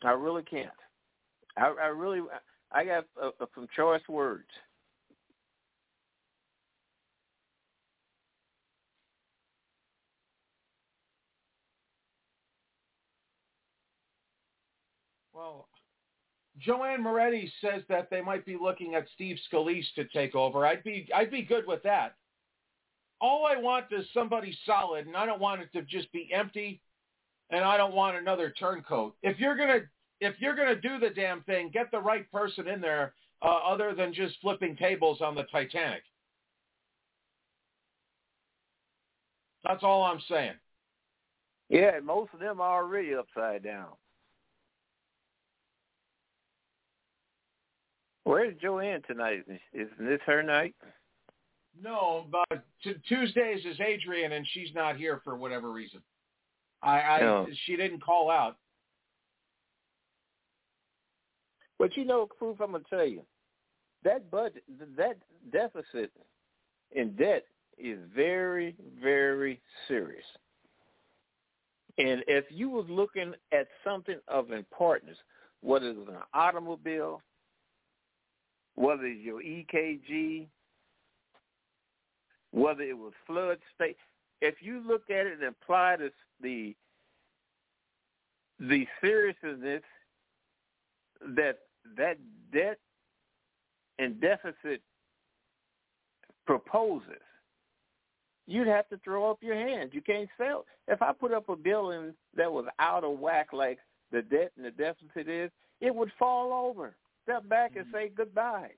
I really can't. I, I really, I got uh, some choice words. Well, Joanne Moretti says that they might be looking at Steve Scalise to take over. I'd be I'd be good with that. All I want is somebody solid, and I don't want it to just be empty, and I don't want another turncoat. If you're gonna if you're gonna do the damn thing, get the right person in there, uh, other than just flipping tables on the Titanic. That's all I'm saying. Yeah, most of them are already upside down. Where's Joanne tonight? Isn't this her night? No, but t- Tuesdays is Adrian, and she's not here for whatever reason. I, I no. She didn't call out. But you know, Proof, I'm going to tell you, that budget, that deficit in debt is very, very serious. And if you was looking at something of importance, whether it was an automobile, whether it's your E K G, whether it was flood state, if you look at it and apply this, the the seriousness that that debt and deficit proposes, you'd have to throw up your hands. You can't sell. If I put up a building that was out of whack like the debt and the deficit is, it would fall over. step back and say goodbye.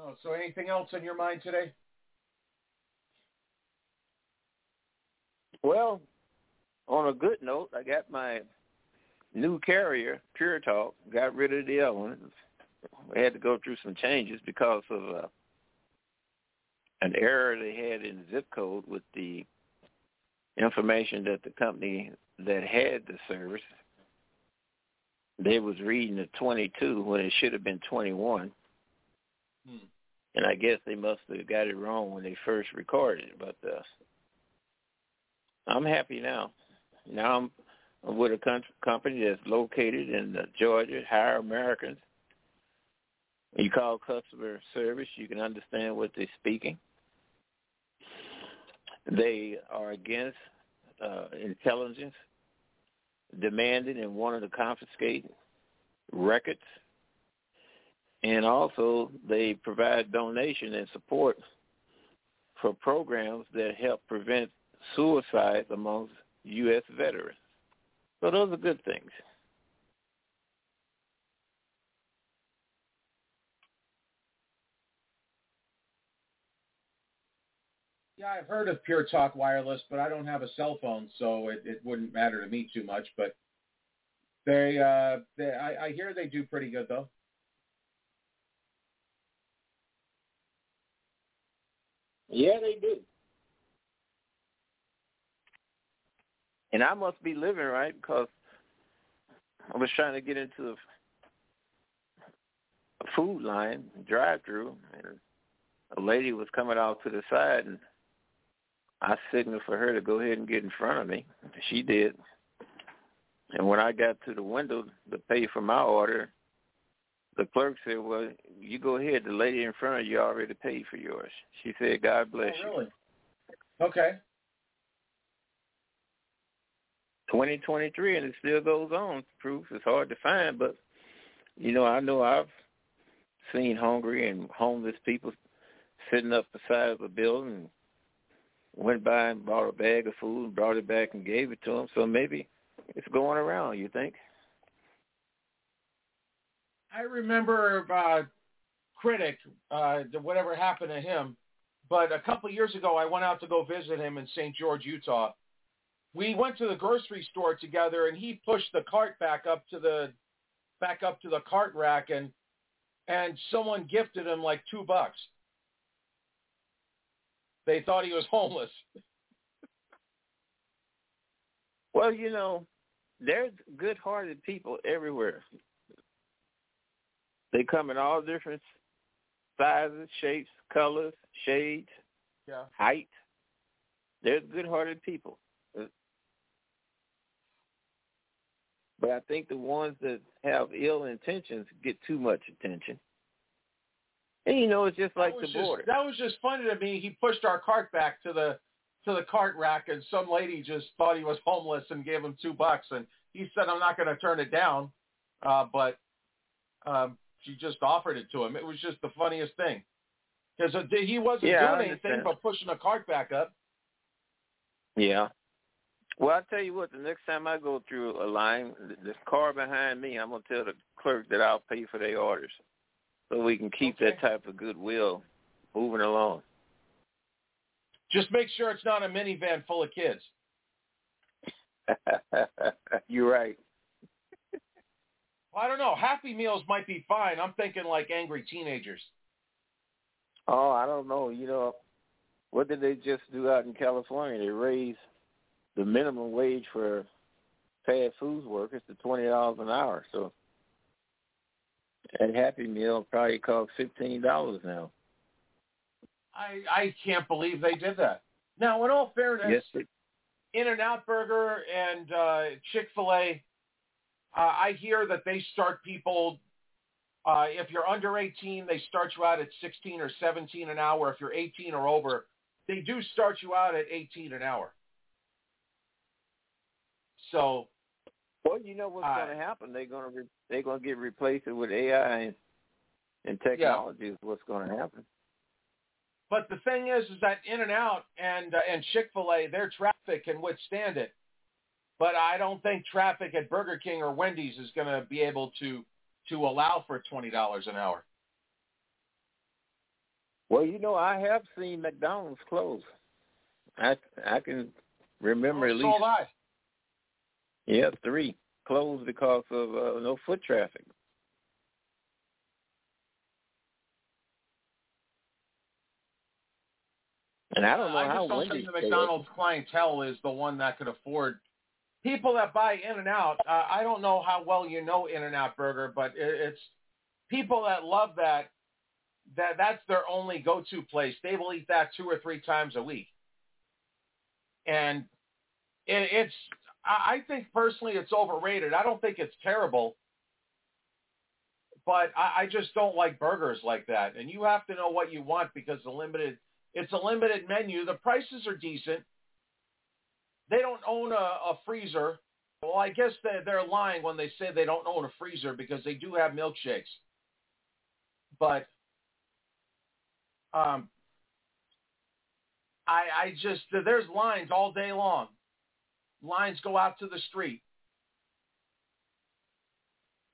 Oh, so anything else on your mind today? Well, on a good note, I got my new carrier, Pure Talk, got rid of the other one. We had to go through some changes because of uh, an error they had in zip code with the information that the company that had the service, they was reading a twenty-two when it should have been twenty-one. Hmm. And I guess they must have got it wrong when they first recorded it, but uh, I'm happy now. Now I'm with a con- company that's located in uh, Georgia, Hire Americans. You call customer service, you can understand what they're speaking. They are against uh, intelligence, demanding and wanting to confiscate records. And also, they provide donation and support for programs that help prevent suicide amongst U S veterans. So those are good things. Yeah, I've heard of Pure Talk Wireless, but I don't have a cell phone, so it, it wouldn't matter to me too much. But they, uh, they I, I hear they do pretty good, though. Yeah, they do. And I must be living right because I was trying to get into a food line, drive-through, and a lady was coming off to the side, and I signaled for her to go ahead and get in front of me. She did. And when I got to the window to pay for my order, the clerk said, well, you go ahead. The lady in front of you already paid for yours. She said, God bless you. Oh, really? Okay. twenty twenty-three, and it still goes on. Proof is hard to find, but, you know, I know I've seen hungry and homeless people sitting up the side of a building, went by and bought a bag of food and brought it back and gave it to them. So maybe it's going around, you think? I remember uh, Critic, uh, whatever happened to him, but a couple of years ago I went out to go visit him in Saint George, Utah. We went to the grocery store together, and he pushed the cart back up to the back up to the cart rack, and and someone gifted him like two bucks. They thought he was homeless. Well, you know, there's good-hearted people everywhere. They come in all different sizes, shapes, colors, shades, yeah. height. They're good-hearted people. But I think the ones that have ill intentions get too much attention. And, you know, it's just like the border. Just, that was just funny to me. He pushed our cart back to the to the cart rack, and some lady just thought he was homeless and gave him two bucks. And he said, I'm not going to turn it down, uh, but... Um, she just offered it to him. It was just the funniest thing. Because he wasn't yeah, doing anything but pushing a cart back up. Yeah. Well, I'll tell you what, the next time I go through a line, this car behind me, I'm going to tell the clerk that I'll pay for their orders so we can keep okay. that type of goodwill moving along. Just make sure it's not a minivan full of kids. You're right. I don't know. Happy Meals might be fine. I'm thinking like angry teenagers. Oh, I don't know. You know, what did they just do out in California? They raised the minimum wage for fast food workers to twenty dollars an hour. So a Happy Meal probably costs fifteen dollars now. I I can't believe they did that. Now, in all fairness, yes, In-N-Out Burger and uh, Chick-fil-A, Uh, I hear that they start people, uh, if you're under eighteen, they start you out at sixteen or seventeen an hour. If you're eighteen or over, they do start you out at eighteen an hour. So, well, you know what's uh, going to happen. They're going to re- they're going to get replaced with A I and And technology yeah. is what's going to happen. But the thing is, is that In-N-Out and uh, and Chick-fil-A, their traffic can withstand it. But I don't think traffic at Burger King or Wendy's is going to be able to to allow for twenty dollars an hour. Well, you know, I have seen McDonald's close. I I can remember oh, at least. So I. Yeah, three closed because of uh, no foot traffic. And I don't know I how just don't Wendy's think the McDonald's is. clientele is the one that could afford. People that buy In-N-Out, uh, I don't know how well you know In-N-Out Burger, but it's people that love that, that that's their only go-to place. They will eat that two or three times a week. And it, it's, I think personally it's overrated. I don't think it's terrible, but I, I just don't like burgers like that. And you have to know what you want because the limited, it's a limited menu. The prices are decent. They don't own a, a freezer. Well, I guess they're, they're lying when they say they don't own a freezer because they do have milkshakes. But um, I, I just, there's lines all day long. Lines go out to the street.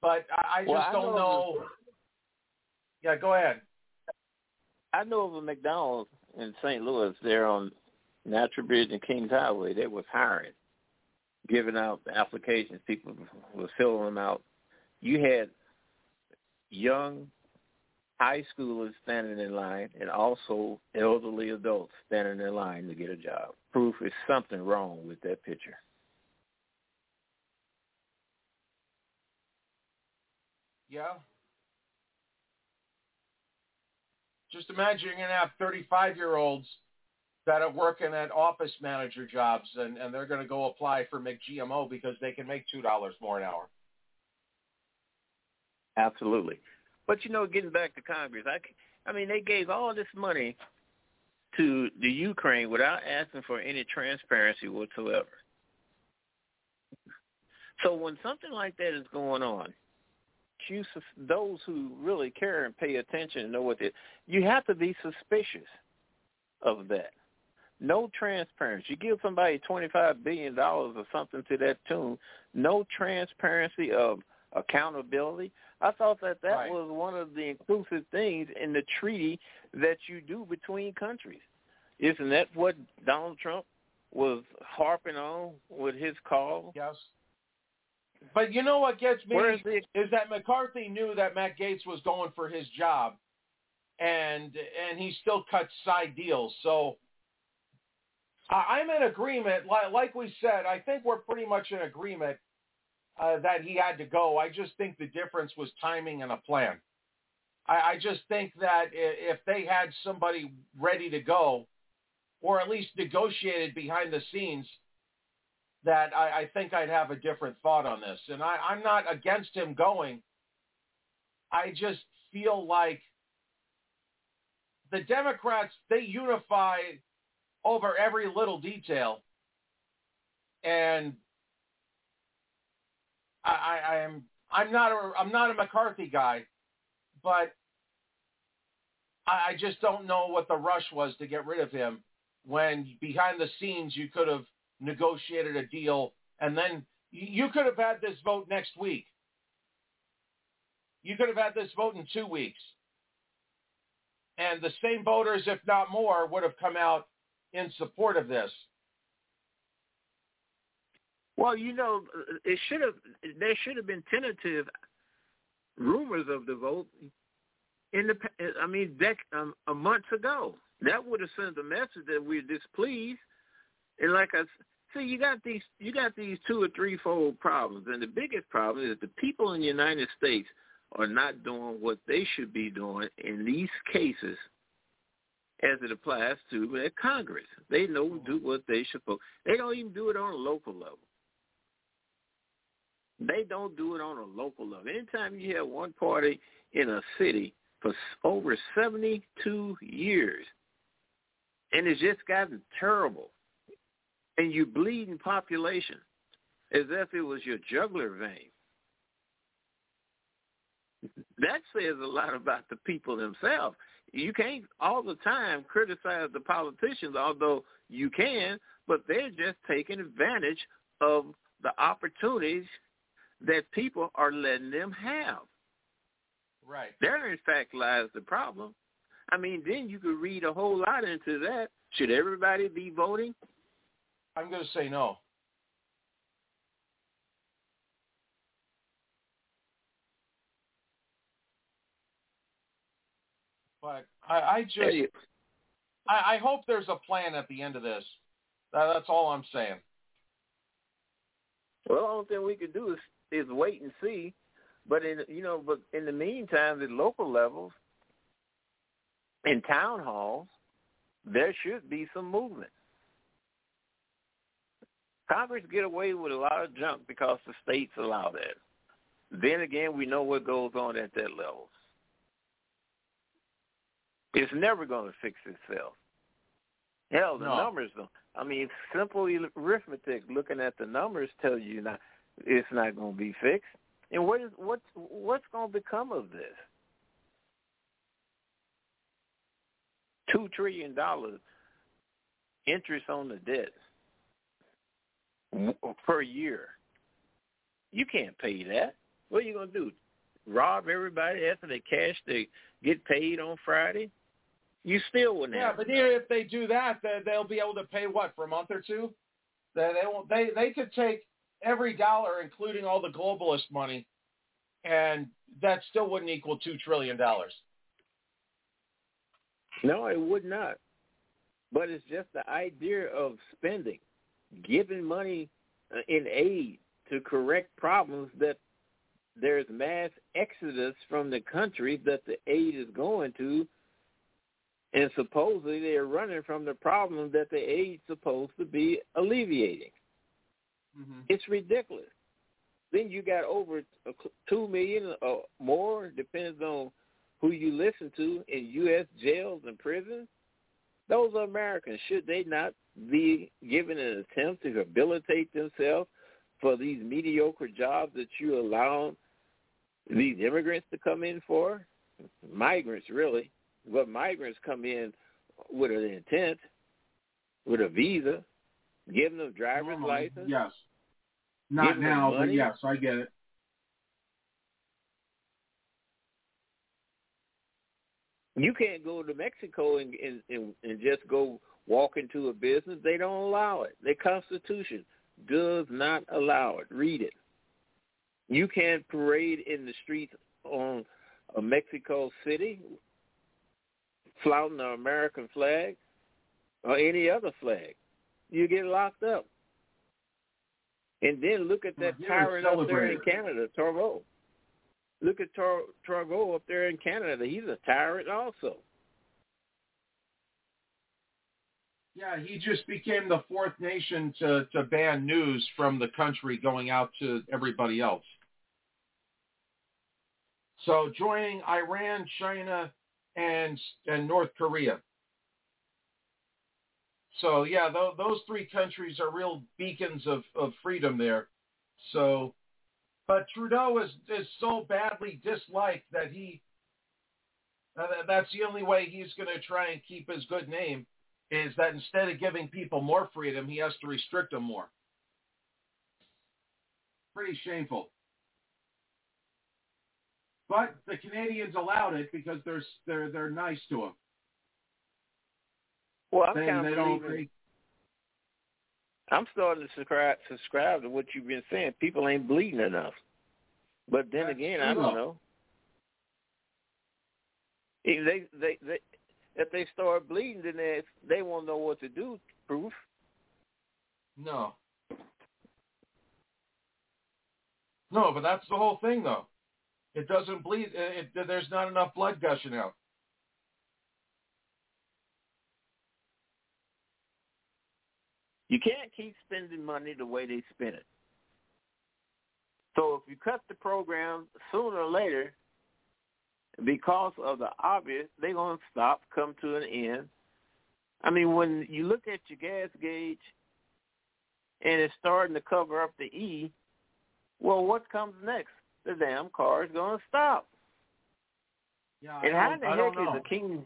But I, I just well, I don't know. know. Yeah, go ahead. I know of a McDonald's in Saint Louis there on Natural Bridge and Kings Highway, they was hiring, giving out applications. People were filling them out. You had young high schoolers standing in line and also elderly adults standing in line to get a job. Proof is something wrong with that picture. Yeah. Just imagine you're going to have thirty-five-year-olds that are working at office manager jobs, and, and they're going to go apply for McGMO because they can make two dollars more an hour. Absolutely. But, you know, getting back to Congress, I, I mean, they gave all this money to the Ukraine without asking for any transparency whatsoever. So when something like that is going on, you, those who really care and pay attention and know what they you have to be suspicious of that. No transparency. You give somebody twenty-five billion dollars or something to that tune, no transparency of accountability. I thought that that right. was one of the inclusive things in the treaty that you do between countries. Isn't that what Donald Trump was harping on with his call? Yes. But you know what gets me is, the- is that McCarthy knew that Matt Gaetz was going for his job, and and he still cuts side deals. So I'm in agreement. Like, like we said, I think we're pretty much in agreement uh, that he had to go. I just think the difference was timing and a plan. I, I just think that if they had somebody ready to go, or at least negotiated behind the scenes, that I, I think I'd have a different thought on this. And I, I'm not against him going. I just feel like the Democrats, they unify over every little detail, and I, I, I am I'm not a I'm not a McCarthy guy, but I, I just don't know what the rush was to get rid of him when behind the scenes you could have negotiated a deal, and then you could have had this vote next week. You could have had this vote in two weeks, and the same voters, if not more, would have come out in support of this. Well, you know, it should have. There should have been tentative rumors of the vote in the. I mean, that um, a month ago, that would have sent a message that we're displeased. And like I see, you got these, you got these two or threefold problems, and the biggest problem is the people in the United States are not doing what they should be doing in these cases. As it applies to their Congress, they don't do what they should. They don't even do it on a local level. They don't do it on a local level. Anytime you have one party in a city for over seventy-two years, and it's just gotten terrible, and you bleeding population as if it was your jugular vein. that says a lot about the people themselves. You can't all the time criticize the politicians, although you can, but they're just taking advantage of the opportunities that people are letting them have. Right. There, in fact, lies the problem. I mean, then you could read a whole lot into that. Should everybody be voting? I'm going to say no. But I, I just, hey. I, I hope there's a plan at the end of this. That, that's all I'm saying. Well, the only thing we could do is, is wait and see. But in you know, but in the meantime, at local levels, in town halls, there should be some movement. Congress get away with a lot of junk because the states allow that. Then again, we know what goes on at that level. It's never going to fix itself. Hell, the no. numbers don't. I mean, simple arithmetic, looking at the numbers, tell you not, it's not going to be fixed. And what is what's what's going to become of this? Two trillion dollars interest on the debt per year. You can't pay that. What are you going to do? Rob everybody after they cash they get paid on Friday? You still wouldn't yeah, have. Yeah, but even if they do that, they'll be able to pay what for a month or two. They they won't, they they could take every dollar, including all the globalist money, and that still wouldn't equal two trillion dollars. No, it would not. But it's just the idea of spending, giving money in aid to correct problems that there's mass exodus from the country that the aid is going to, and supposedly they're running from the problem that the aid's supposed to be alleviating. Mm-hmm. It's ridiculous. Then you got over two million or more, depends on who you listen to, in U S jails and prisons. Those Americans, should they not be given an attempt to rehabilitate themselves for these mediocre jobs that you allow these immigrants to come in for? Migrants, really. But migrants come in with an intent, with a visa, giving them driver's Normally, license. Yes. Not now, but yes, I get it. You can't go to Mexico and, and, and, and just go walk into a business. They don't allow it. The Constitution does not allow it. Read it. You can't parade in the streets on a Mexico city flouting the American flag or any other flag. You get locked up. And then look at that tyrant up there in Canada, Trudeau. Look at Trudeau up there in Canada. He's a tyrant also. Yeah, he just became the fourth nation to, to ban news from the country going out to everybody else. So joining Iran, China, and and North Korea. So, yeah, th- those three countries are real beacons of, of freedom there. So, but Trudeau is, is so badly disliked that he, uh, that's the only way he's going to try and keep his good name, is that instead of giving people more freedom, he has to restrict them more. Pretty shameful. But the Canadians allowed it because they're they're, they're nice to him. Well, I'm, kind of believing, I'm starting to subscribe, subscribe to what you've been saying. People ain't bleeding enough. But then That's again, true. I don't know. If they, they, they, if they start bleeding, then they, they won't know what to do, Proof. No. No, but that's the whole thing, though. It doesn't bleed. It, it, there's not enough blood gushing out. You can't keep spending money the way they spend it. So if you cut the program, sooner or later, because of the obvious, they're going to stop, come to an end. I mean, when you look at your gas gauge and it's starting to cover up the E, well, what comes next? The damn car is going to stop. Yeah, and how the heck is Hakeem,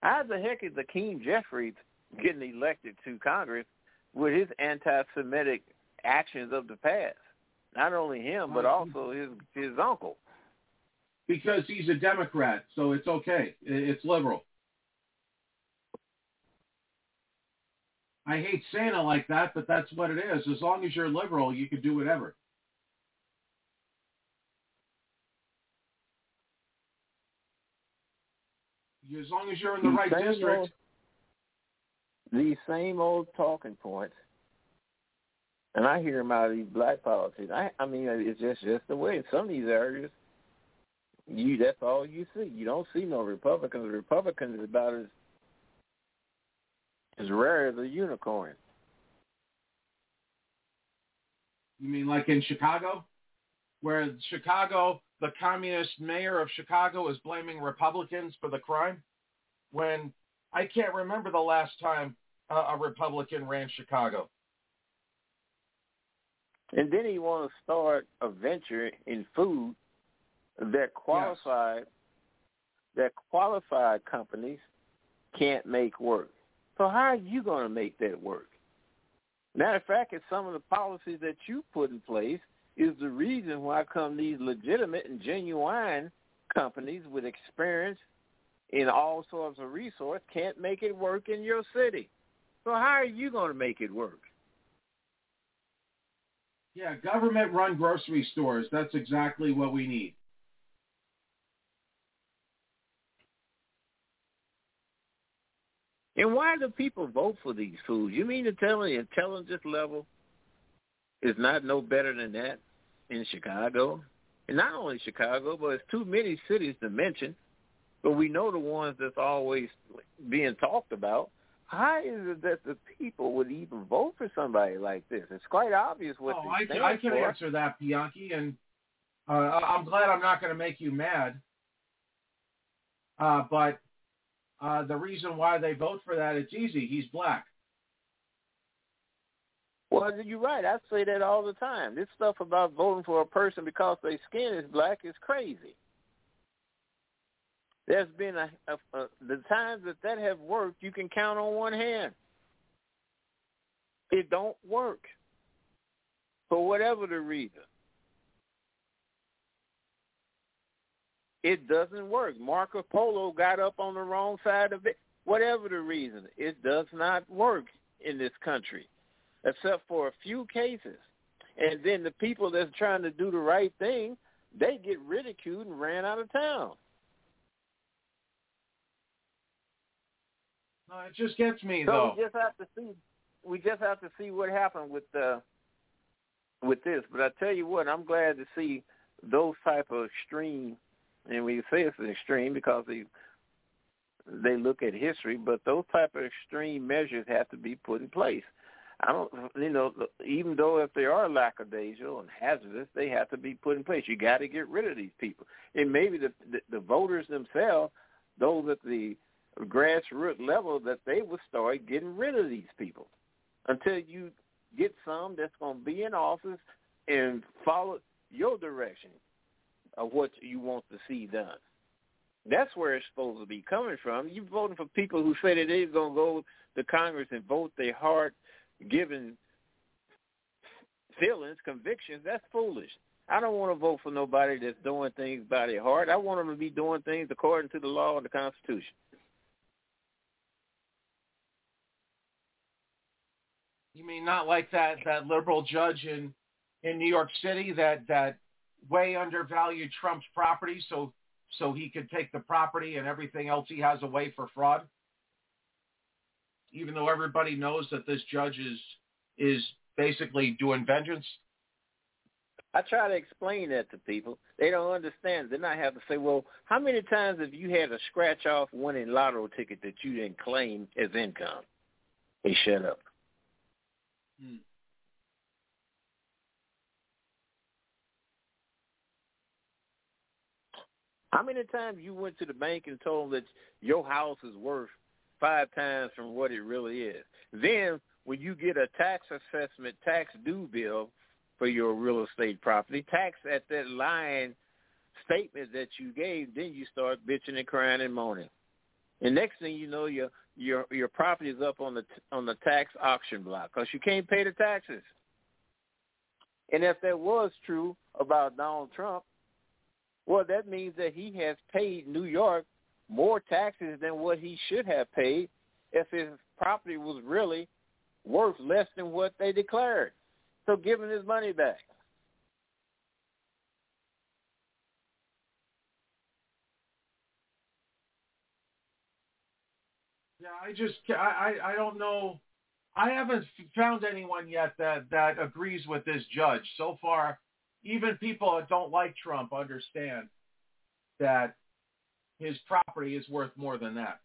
how the heck is Hakeem Jeffries getting elected to Congress with his anti-Semitic actions of the past? Not only him, but also his his uncle. Because he's a Democrat, so it's okay. It's liberal. I hate saying it like that, but that's what it is. As long as you're liberal, you can do whatever. As long as you're in the right district. These same old talking points, and I hear them out of these black politics. I, I mean, it's just, just the way. In some of these areas, you that's all you see. You don't see no Republicans. Republicans is about as as rare as a unicorn. You mean like in Chicago? Where Chicago, the communist mayor of Chicago is blaming Republicans for the crime? When I can't remember the last time uh, a Republican ran Chicago. And then he wants to start a venture in food that qualified yes. that qualified companies can't make work. So how are you going to make that work? Matter of fact, it's some of the policies that you put in place is the reason why come these legitimate and genuine companies with experience in all sorts of resource can't make it work in your city. So how are you going to make it work? Yeah, government-run grocery stores, that's exactly what we need. And why do people vote for these foods? You mean to tell me the intelligence level is not no better than that in Chicago? And not only Chicago, but it's too many cities to mention. But we know the ones that's always being talked about. How is it that the people would even vote for somebody like this? It's quite obvious what oh, they stand for. I can for. answer that, Bianchi, and uh, I'm glad I'm not going to make you mad. Uh, but uh, the reason why they vote for that, it's easy. He's black. Well, you're right. I say that all the time. This stuff about voting for a person because their skin is black is crazy. There's been a, a, a, the times that that have worked, you can count on one hand. It don't work for whatever the reason. It doesn't work. Marco Polo got up on the wrong side of it. Whatever the reason, it does not work in this country, except for a few cases. And then the people that's trying to do the right thing, they get ridiculed and ran out of town. No, it just gets me, so though. We just have to see. We just have to see what happened with uh, with this. But I tell you what, I'm glad to see those type of extreme, and we say it's an extreme because they they look at history. But those type of extreme measures have to be put in place. I don't, you know, even though if they are lackadaisical and hazardous, they have to be put in place. You got to get rid of these people, and maybe the the, the voters themselves, those at the grassroots level, that they will start getting rid of these people until you get some that's going to be in office and follow your direction of what you want to see done. That's where it's supposed to be coming from. You're voting for people who say that they're going to go to Congress and vote their heart-given feelings, convictions. That's foolish. I don't want to vote for nobody that's doing things by their heart. I want them to be doing things according to the law and the Constitution. You mean not like that, that liberal judge in, in New York City that, that way undervalued Trump's property so so he could take the property and everything else he has away for fraud? Even though everybody knows that this judge is, is basically doing vengeance? I try to explain that to people. They don't understand. Then I have to say, well, how many times have you had a scratch-off winning lotto ticket that you didn't claim as income? They shut up. Hmm. How many times you went to the bank and told them that your house is worth five times from what it really is? Then when you get a tax assessment, tax due bill for your real estate property, tax at that line statement that you gave, then you start bitching and crying and moaning. And next thing you know, your your your property is up on the on the tax auction block because you can't pay the taxes. And if that was true about Donald Trump, well, that means that he has paid New York more taxes than what he should have paid if his property was really worth less than what they declared. So give him his money back. Yeah, I just I, I don't know. I haven't found anyone yet that, that agrees with this judge. So far, even people that don't like Trump understand that his property is worth more than that.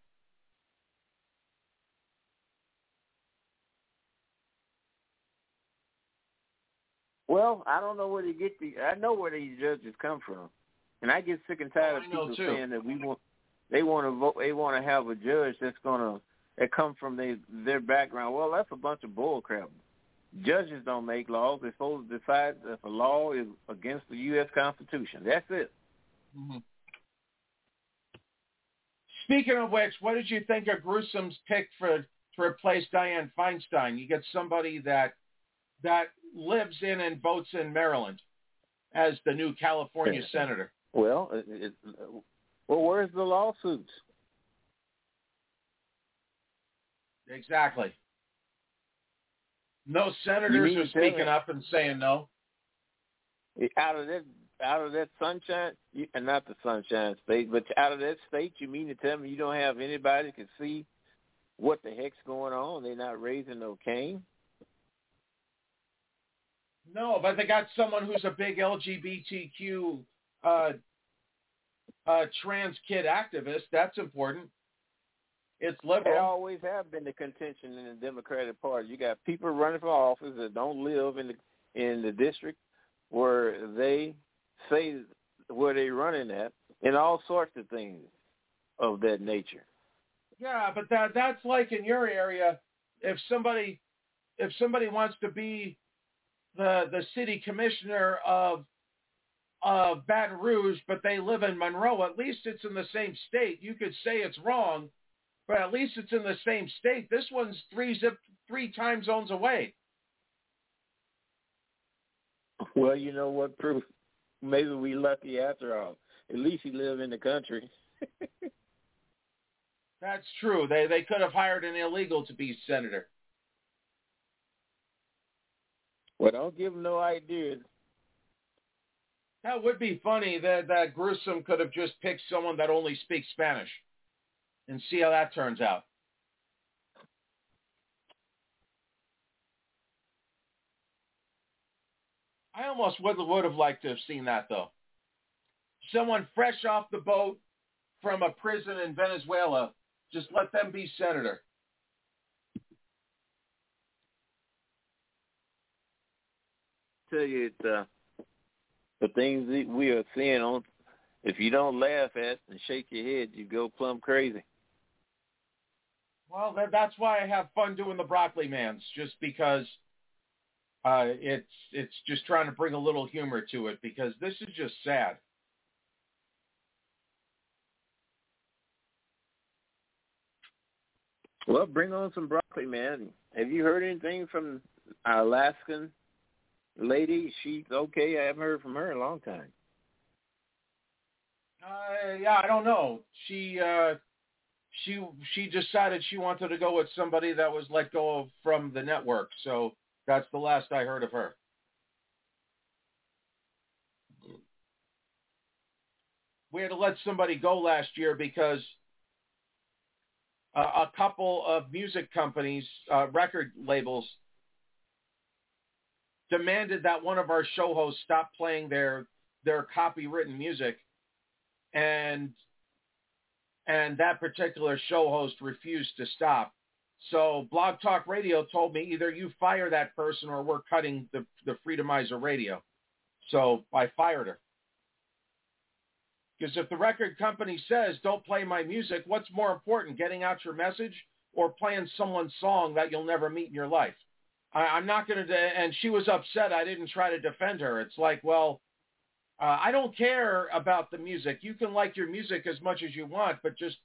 Well, I don't know where to get the. I know where these judges come from, and I get sick and tired of people saying that we want. They want to vote. They want to have a judge that's gonna that come from their their background. Well, that's a bunch of bull crap. Judges don't make laws. They're supposed to decide if a law is against the U S Constitution. That's it. Mm-hmm. Speaking of which, what did you think of Gruesom's pick for to replace Dianne Feinstein? You get somebody that that lives in and votes in Maryland as the new California senator. Well, it, it, well, where's the lawsuits? Exactly. No senators are speaking up and saying no. Out of that, out of that sunshine, you, and not the Sunshine State, but out of that state, you mean to tell me you don't have anybody that can see what the heck's going on? They're not raising no cane. No, but they got someone who's a big L G B T Q uh, uh, trans kid activist. That's important. It's liberal. It always have been the contention in the Democratic Party. You got people running for office that don't live in the in the district where they say where they're running at, and all sorts of things of that nature. Yeah, but that that's like in your area. If somebody if somebody wants to be the the city commissioner of of Baton Rouge, but they live in Monroe, at least it's in the same state. You could say it's wrong. But at least it's in the same state. This one's three zip, three time zones away. Well, you know what, Proof? Maybe we lucky after all. At least he live in the country. That's true. They they could have hired an illegal to be senator. Well, don't give him no ideas. That would be funny that, that Gruesome could have just picked someone that only speaks Spanish. And see how that turns out. I almost would, would have liked to have seen that, though. Someone fresh off the boat from a prison in Venezuela, just let them be senator. I tell you, it's, uh, the things that we are seeing on, if you don't laugh at and shake your head, you go plumb crazy. Well, that's why I have fun doing the Broccoli Mans, just because uh, it's it's just trying to bring a little humor to it, because this is just sad. Well, bring on some broccoli, man. Have you heard anything from our Alaskan lady? She's okay. I haven't heard from her in a long time. Uh, yeah, I don't know. She... Uh, She she decided she wanted to go with somebody that was let go of from the network. So that's the last I heard of her. We had to let somebody go last year because uh, a couple of music companies, uh, record labels, demanded that one of our show hosts stop playing their their copywritten music, and. And that particular show host refused to stop. So Blog Talk Radio told me either you fire that person or we're cutting the, the Freedomizer Radio. So I fired her. Because if the record company says, don't play my music, what's more important, getting out your message or playing someone's song that you'll never meet in your life? I, I'm not going to, de- and she was upset I didn't try to defend her. It's like, well, Uh, I don't care about the music. You can like your music as much as you want, but just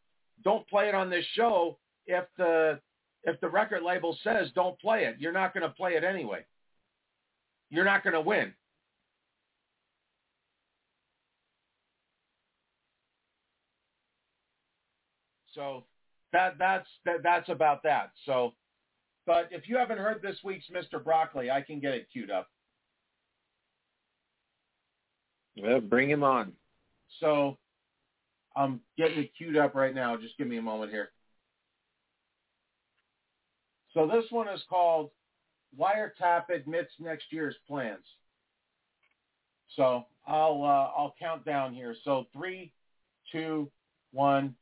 don't play it on this show if the if the record label says don't play it. You're not going to play it anyway. You're not going to win. So that that's that, that's about that. So, but if you haven't heard this week's Mister Broccoli, I can get it queued up. Well, bring him on. So I'm getting it queued up right now. Just give me a moment here. So this one is called Wiretap Admits Next Year's Plans. So I'll uh, I'll count down here. So three, two, one,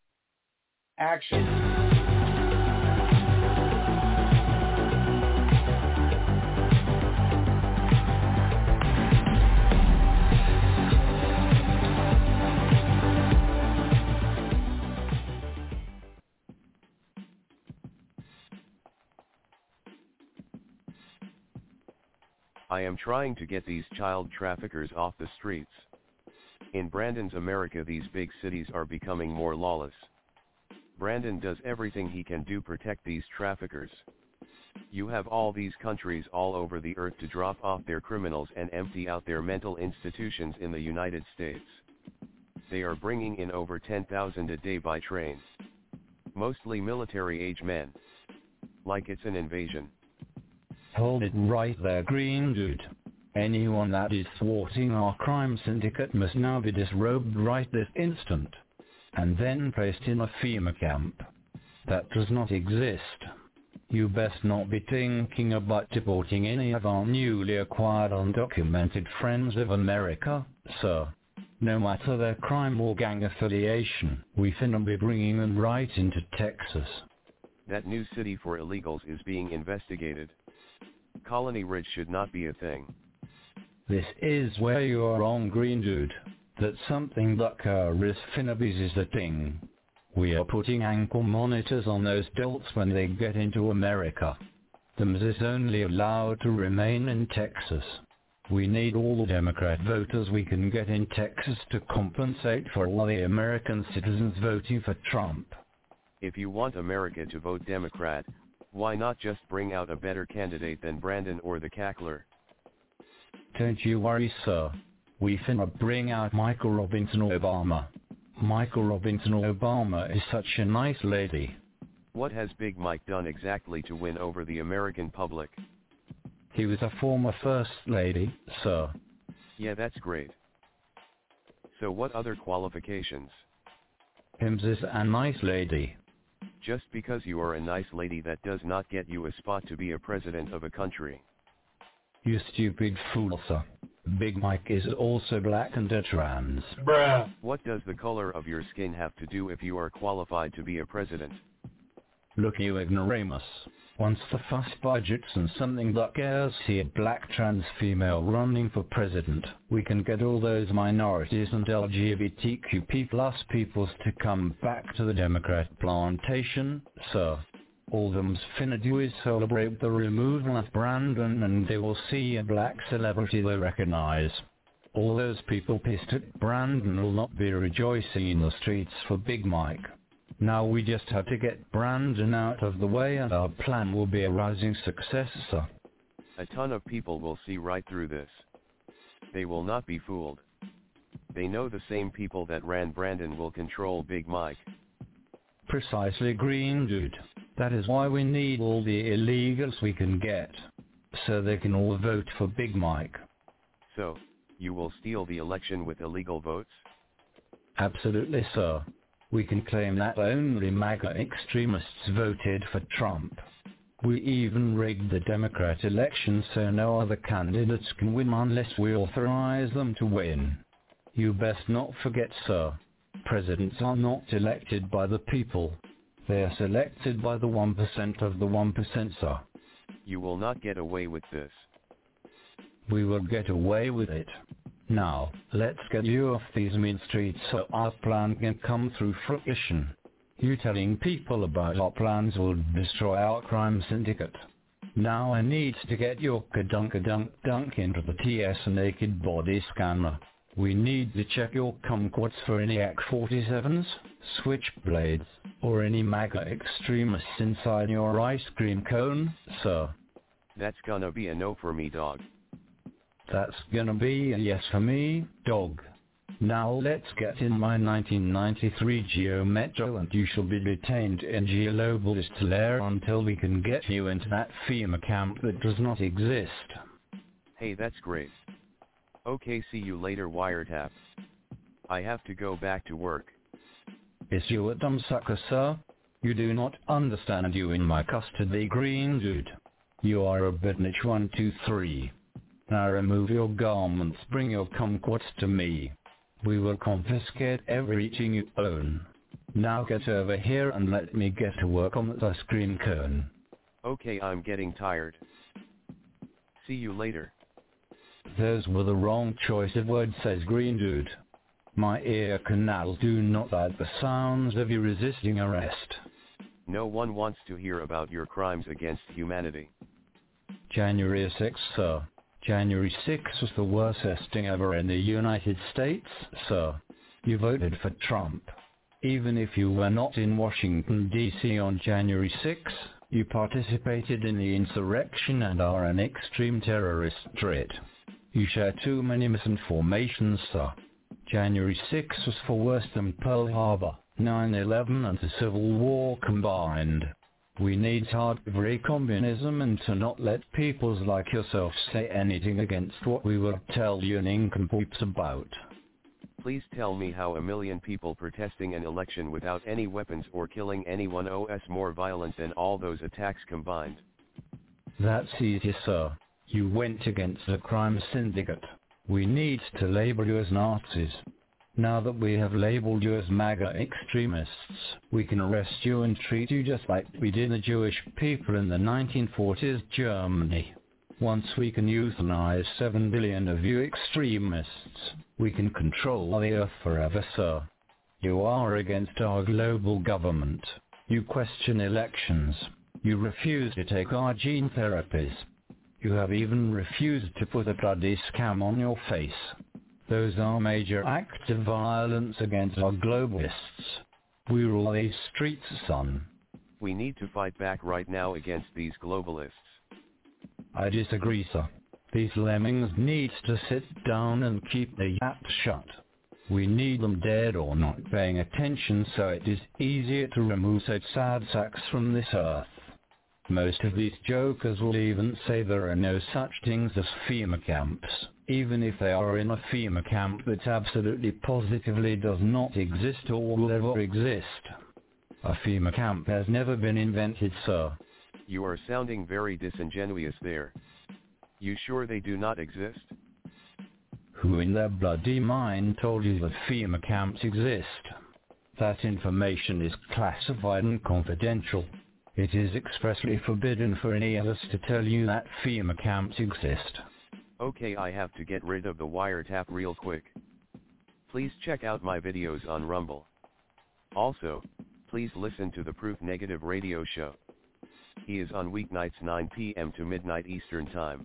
action. I am trying to get these child traffickers off the streets. In Brandon's America, these big cities are becoming more lawless. Brandon does everything he can do to protect these traffickers. You have all these countries all over the earth to drop off their criminals and empty out their mental institutions in the United States. They are bringing in over ten thousand a day by train. Mostly military-age men. Like it's an invasion. Hold it right there, Green Dude. Anyone that is thwarting our crime syndicate must now be disrobed right this instant, and then placed in a FEMA camp. That does not exist. You best not be thinking about deporting any of our newly acquired undocumented friends of America, sir. No matter their crime or gang affiliation, we finna be bringing them right into Texas. That new city for illegals is being investigated. Colony Ridge should not be a thing. This is where you are wrong, Green Dude. That something like Caris Finabis is a thing. We are putting ankle monitors on those dolts when they get into America. Them is only allowed to remain in Texas. We need all the Democrat voters we can get in Texas to compensate for all the American citizens voting for Trump. If you want America to vote Democrat, why not just bring out a better candidate than Brandon or the cackler? Don't you worry, sir. We finna bring out Michael Robinson Obama. Michael Robinson Obama is such a nice lady. What has Big Mike done exactly to win over the American public? He was a former first lady, sir. Yeah, that's great. So what other qualifications? Him's is a nice lady. Just because you are a nice lady, that does not get you a spot to be a president of a country. You stupid fool, sir. Big Mike is also black and a trans. Bruh. What does the color of your skin have to do if you are qualified to be a president? Look, you ignoramus. Once the fuss budgets and something that cares see a black trans female running for president, we can get all those minorities and L G B T Q plus peoples to come back to the Democrat plantation, sir. All them's finna do is celebrate the removal of Brandon, and they will see a black celebrity they recognize. All those people pissed at Brandon will not be rejoicing in the streets for Big Mike. Now we just have to get Brandon out of the way and our plan will be a rising success, sir. A ton of people will see right through this. They will not be fooled. They know the same people that ran Brandon will control Big Mike. Precisely, Green Dude. That is why we need all the illegals we can get, so they can all vote for Big Mike. So, you will steal the election with illegal votes? Absolutely, sir. We can claim that only MAGA extremists voted for Trump. We even rigged the Democrat election so no other candidates can win unless we authorize them to win. You best not forget, sir, presidents are not elected by the people. They are selected by the one percent of the one percent, sir. You will not get away with this. We will get away with it. Now, let's get you off these mean streets so our plan can come through fruition. You telling people about our plans will destroy our crime syndicate. Now I need to get your kadunk-a-dunk-dunk into the T S naked body scanner. We need to check your kumquats for any A K forty-sevens, switchblades, or any MAGA extremists inside your ice cream cone, sir. That's gonna be a no for me, dog. That's gonna be a yes for me, dog. Now let's get in my nineteen ninety-three Geo Metro and you shall be detained in Geolobalist lair until we can get you into that FEMA camp that does not exist. Hey, that's great. Okay, see you later, wiretap. I have to go back to work. Is you a dumb sucker, sir? You do not understand, you in my custody, green dude. You are a bitnich one, two, three. Now remove your garments, bring your kumquats to me. We will confiscate everything you own. Now get over here and let me get to work on the ice cream cone. Okay, I'm getting tired. See you later. Those were the wrong choice of words, says Green Dude. My ear canals do not like the sounds of you resisting arrest. No one wants to hear about your crimes against humanity. January sixth, sir. January sixth was the worst thing ever in the United States, sir. You voted for Trump. Even if you were not in Washington, D C on January sixth, you participated in the insurrection and are an extreme terrorist threat. You share too many misinformations, sir. January sixth was for worse than Pearl Harbor, nine eleven and the Civil War combined. We need hard-gray communism and to not let peoples like yourself say anything against what we will tell you nincompoops about. Please tell me how a million people protesting an election without any weapons or killing anyone owes more violence than all those attacks combined. That's easy, sir. You went against the crime syndicate. We need to label you as Nazis. Now that we have labeled you as MAGA extremists, we can arrest you and treat you just like we did the Jewish people in the nineteen forties Germany. Once we can euthanize seven billion of you extremists, we can control the earth forever, sir. You are against our global government. You question elections. You refuse to take our gene therapies. You have even refused to put a bloody scam on your face. Those are major acts of violence against our globalists. We rule these streets, son. We need to fight back right now against these globalists. I disagree, sir. These lemmings need to sit down and keep their yaps shut. We need them dead or not paying attention so it is easier to remove such sad sacks from this earth. Most of these jokers will even say there are no such things as FEMA camps, even if they are in a FEMA camp that absolutely positively does not exist or will ever exist. A FEMA camp has never been invented, sir. You are sounding very disingenuous there. You sure they do not exist? Who in their bloody mind told you that FEMA camps exist? That information is classified and confidential. It is expressly forbidden for any of us to tell you that FEMA camps exist. Okay, I have to get rid of the wiretap real quick. Please check out my videos on Rumble. Also, please listen to the Proof Negative Radio Show. He is on weeknights nine p.m. to midnight Eastern Time.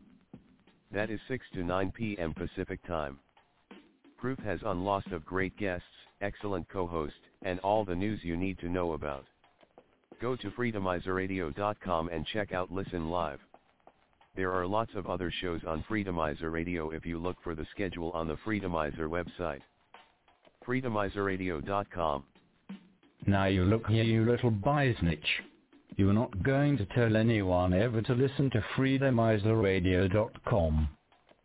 That is six to nine p.m. Pacific Time. Proof has on lots of great guests, excellent co-host, and all the news you need to know about. Go to freedomizer radio dot com and check out Listen Live. There are lots of other shows on Freedomizer Radio if you look for the schedule on the Freedomizer website. freedomizer radio dot com. Now you look here, you little biznitch. You're not going to tell anyone ever to listen to freedomizer radio dot com.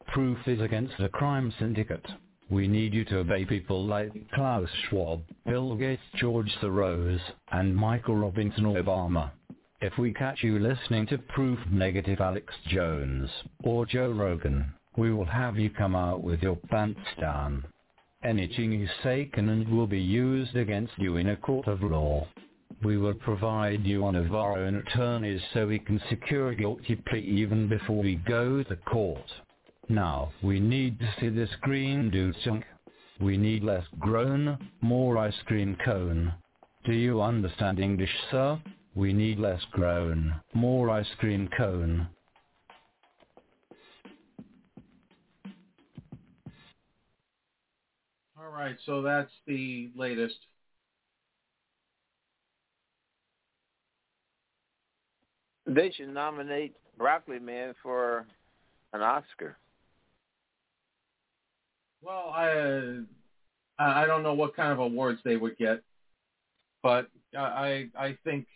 Proof is against the crime syndicate. We need you to obey people like Klaus Schwab, Bill Gates, George Soros, and Michael Robinson Obama. If we catch you listening to Proof Negative Alex Jones or Joe Rogan, we will have you come out with your pants down. Anything you say can and will be used against you in a court of law. We will provide you one of our own attorneys so we can secure a guilty plea even before we go to court. Now, we need to see this green dude sunk. We need less groan, more ice cream cone. Do you understand English, sir? We need less groan, more ice cream cone. All right, so that's the latest. They should nominate Broccoli Man for an Oscar. Well, I I don't know what kind of awards they would get, but I I think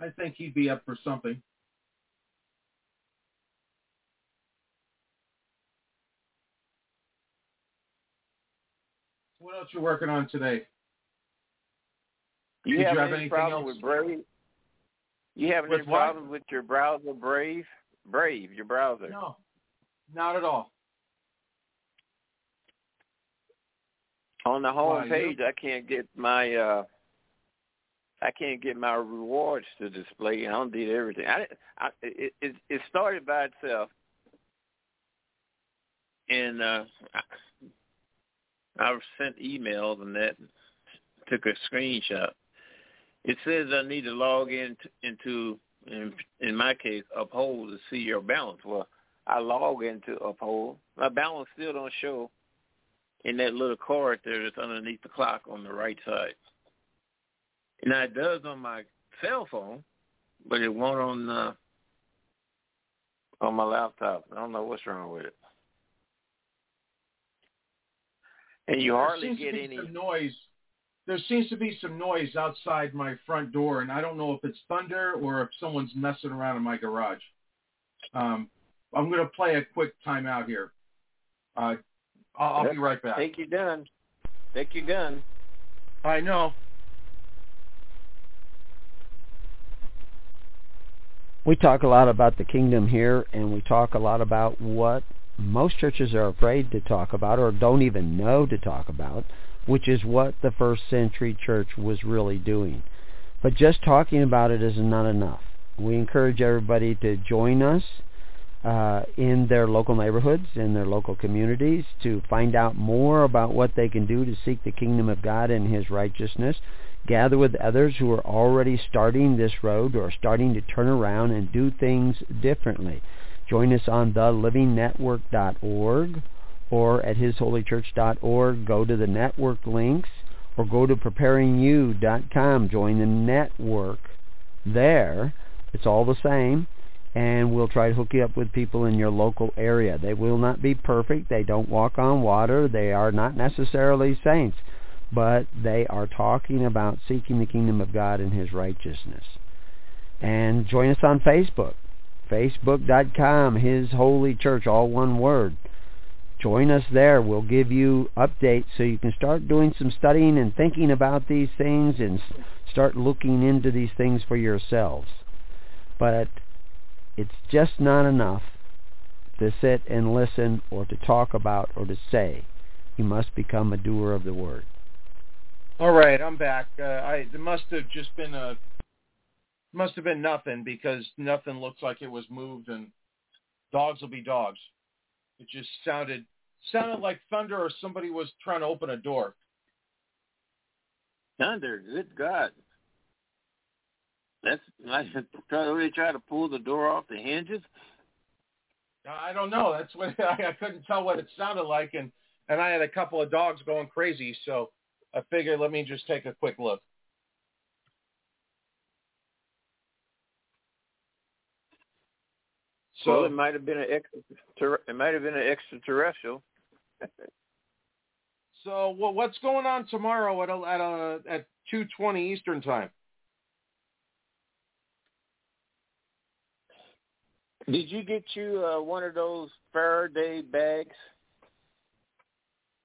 I think he'd be up for something. What else you working on today? You Did have you have any anything problem else? with Brave? You have with any what? problem with your browser, Brave? Brave, your browser? No, not at all. On the home Why, page, you? I can't get my uh, I can't get my rewards to display. I don't do everything. I, I it, it it started by itself, and. Uh, I sent emails and that took a screenshot. It says I need to log in t- into, in, in my case, Uphold to see your balance. Well, I log into Uphold. My balance still don't show in that little card there that's underneath the clock on the right side. Now, it does on my cell phone, but it won't on uh, on my laptop. I don't know what's wrong with it. And you hardly there seems get to be any some noise. There seems to be some noise outside my front door, and I don't know if it's thunder or if someone's messing around in my garage. Um, I'm going to play a quick timeout here. Uh, I'll, I'll be right back. Take your gun. Take your gun. I know. We talk a lot about the kingdom here, and we talk a lot about what most churches are afraid to talk about or don't even know to talk about, which is what the first century church was really doing. But just talking about it is not enough. We encourage everybody to join us uh, in their local neighborhoods, in their local communities, to find out more about what they can do to seek the kingdom of God and his righteousness. Gather with others who are already starting this road or starting to turn around and do things differently. Join us on the living network dot org or at his holy church dot org. Go to the network links or go to preparing you dot com. Join the network there. It's all the same, and we'll try to hook you up with people in your local area. They will not be perfect. They don't walk on water. They are not necessarily saints, but they are talking about seeking the kingdom of God and his righteousness. And join us on Facebook. facebook dot com, His Holy Church, all one word. Join us there. We'll give you updates so you can start doing some studying and thinking about these things and start looking into these things for yourselves. But it's just not enough to sit and listen or to talk about or to say. You must become a doer of the word. All right, I'm back. Uh, I it must have just been a Must have been nothing, because nothing looks like it was moved, and dogs will be dogs. It just sounded sounded like thunder or somebody was trying to open a door. Thunder, good God. That's like they try to pull the door off the hinges. I don't know. That's what I couldn't tell what it sounded like, and, and I had a couple of dogs going crazy, so I figured let me just take a quick look. So well, it might have been an extra, it might have been an extraterrestrial. So, well, what's going on tomorrow at a, at a, at two twenty Eastern time? Did you get you uh, one of those Faraday bags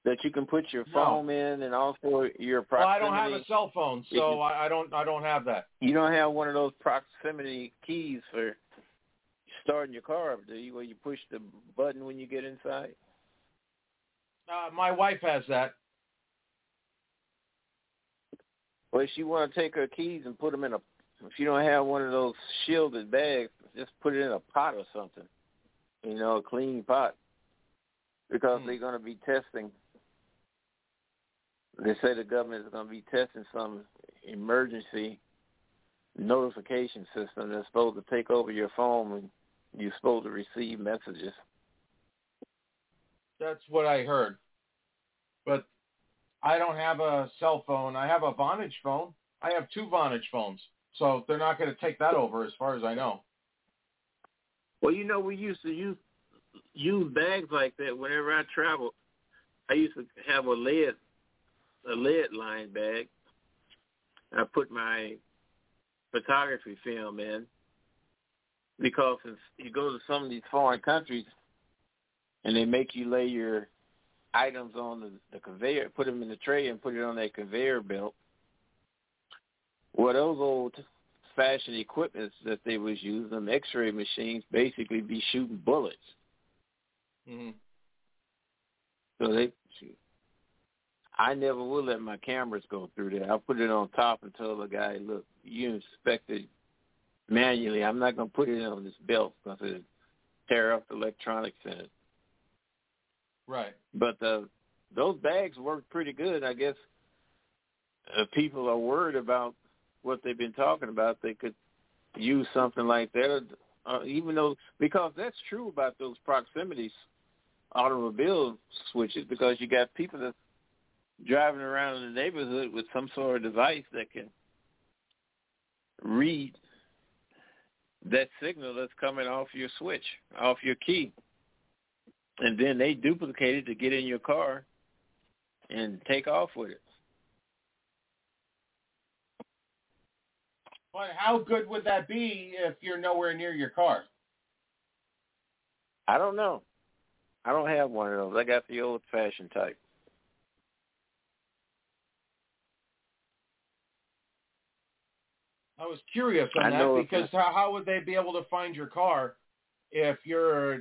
that you can put your phone no. in, and also your proximity? Well, I don't have a cell phone, so you, I don't I don't have that. You don't have one of those proximity keys for starting your car up, do you, where you push the button when you get inside? Uh, my wife has that. Well, if she want to take her keys and put them in a, if you don't have one of those shielded bags, just put it in a pot or something, you know, a clean pot, because hmm. they're going to be testing. They say the government is going to be testing some emergency notification system that's supposed to take over your phone when you're supposed to receive messages. That's what I heard. But I don't have a cell phone. I have a Vonage phone. I have two Vonage phones. So they're not going to take that over as far as I know. Well, you know, we used to use, use bags like that whenever I traveled. I used to have a lead, a lead line bag. I put my photography film in because you go to some of these foreign countries and they make you lay your items on the, the conveyor, put them in the tray and put it on that conveyor belt. Well, those old-fashioned equipments that they was using, them X-ray machines, basically be shooting bullets. Mm-hmm. So they, I never will let my cameras go through there. I'll put it on top and tell the guy, look, you inspect it manually. I'm not going to put it on this belt because it'll tear up the electronics in it. Right. But the, those bags work pretty good. I guess uh, people are worried about what they've been talking about. They could use something like that, uh, even though, because that's true about those proximity automobile switches, because you got people that driving around in the neighborhood with some sort of device that can read that signal that's coming off your switch, off your key. And then they duplicate it to get in your car and take off with it. But how good would that be if you're nowhere near your car? I don't know. I don't have one of those. I got the old-fashioned type. I was curious on that because how, how would they be able to find your car if you're,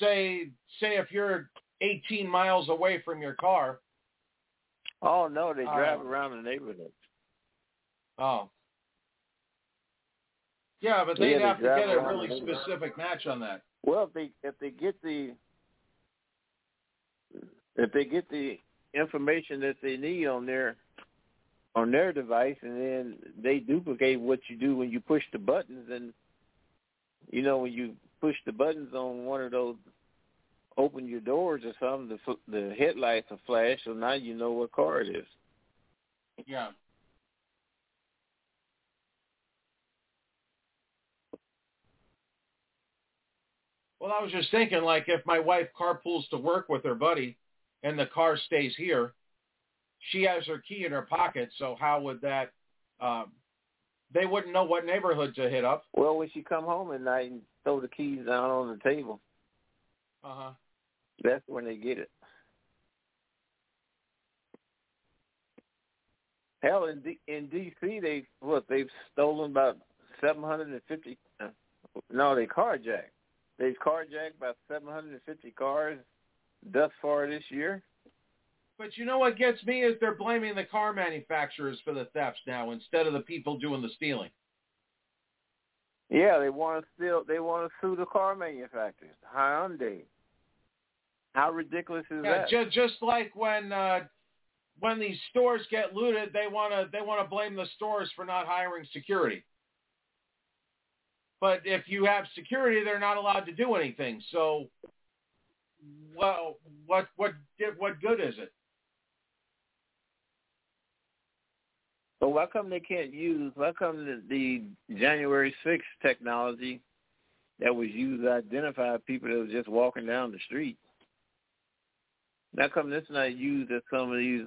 say, say if you're eighteen miles away from your car? Oh, no, they drive uh, around the neighborhood. Oh. Yeah, but they'd yeah, have they to get a really specific match on that. Well, if they, if they get the if they get the information that they need on their on their device, and then they duplicate what you do when you push the buttons. And, you know, when you push the buttons on one of those, open your doors or something, the, the headlights will flash, so now you know what car it is. Yeah. Well, I was just thinking, like, if my wife carpools to work with her buddy and the car stays here, she has her key in her pocket, so how would that um, – they wouldn't know what neighborhood to hit up. Well, when she come home at night and throw the keys down on the table, uh-huh, that's when they get it. Hell, in, D- in D C, they look, they've stolen about seven hundred fifty uh, – no, they carjacked. They've carjacked about seven hundred fifty cars thus far this year. But you know what gets me is they're blaming the car manufacturers for the thefts now instead of the people doing the stealing. Yeah, they want to steal. They want to sue the car manufacturers, Hyundai. How ridiculous is yeah, that? Ju- just like when uh, when these stores get looted, they want to they want to blame the stores for not hiring security. But if you have security, they're not allowed to do anything. So, well, what what what good is it? So why come they can't use, why come the, the January sixth technology that was used to identify people that was just walking down the street, how come this not used at some of these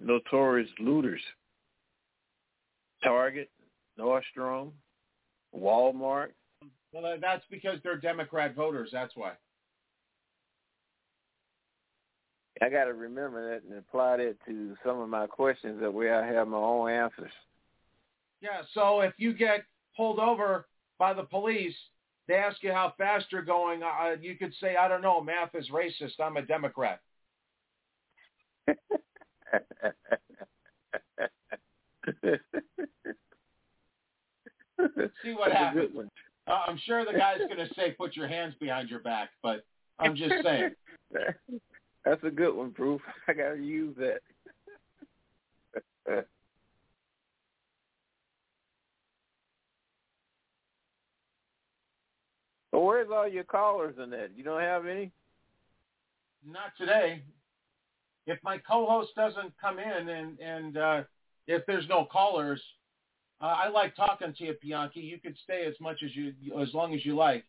notorious looters? Target, Nordstrom, Walmart. Well, that's because they're Democrat voters, that's why. I got to remember that and apply that to some of my questions that way I have my own answers. Yeah, so if you get pulled over by the police, they ask you how fast you're going, uh, you could say, I don't know, math is racist, I'm a Democrat. See what happens. Uh, I'm sure the guy's going to say, put your hands behind your back, but I'm just saying. That's a good one, Proof. I got to use that. Well, where's all your callers in that? You don't have any? Not today. if my co-host doesn't come in and, and uh, if there's no callers, uh, I like talking to you, Bianchi. You could stay as much as you, as long as you like.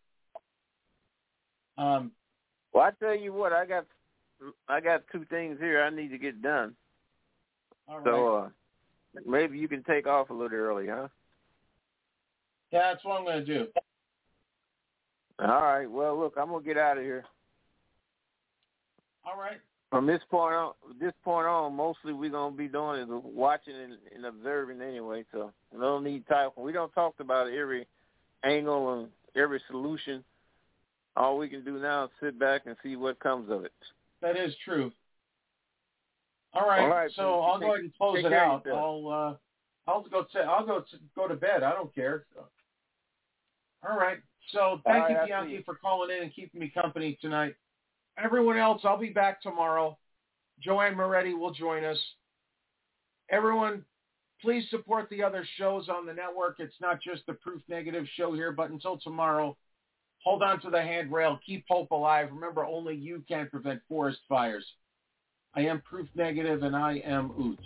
Um, well, I tell you what, I got, I got two things here I need to get done. All right. So uh, maybe you can take off a little early, huh? Yeah, that's what I'm going to do. All right. Well, look, I'm going to get out of here. All right. From this point on, this point on, mostly we're going to be doing is watching and, and observing anyway. So we don't need talk. We don't talk about every angle and every solution. All we can do now is sit back and see what comes of it. That is true. All right. All right, so I'll take, go ahead and close it out. I'll uh, I'll go to I'll go to, go to bed. I don't care. So. All right. So thank right, you, Bianchi, for calling in and keeping me company tonight. Everyone else, I'll be back tomorrow. Joanne Moretti will join us. Everyone, please support the other shows on the network. It's not just the Proof Negative show here, but until tomorrow, hold on to the handrail. Keep hope alive. Remember, only you can prevent forest fires. I am Proof Negative, and I am Oot.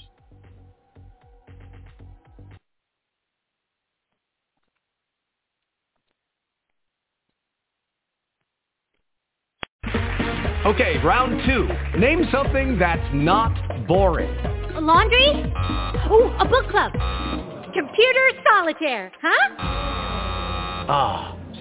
Okay, round two. Name something that's not boring. A laundry? Ooh, a book club. Computer solitaire, huh? Ah, oh,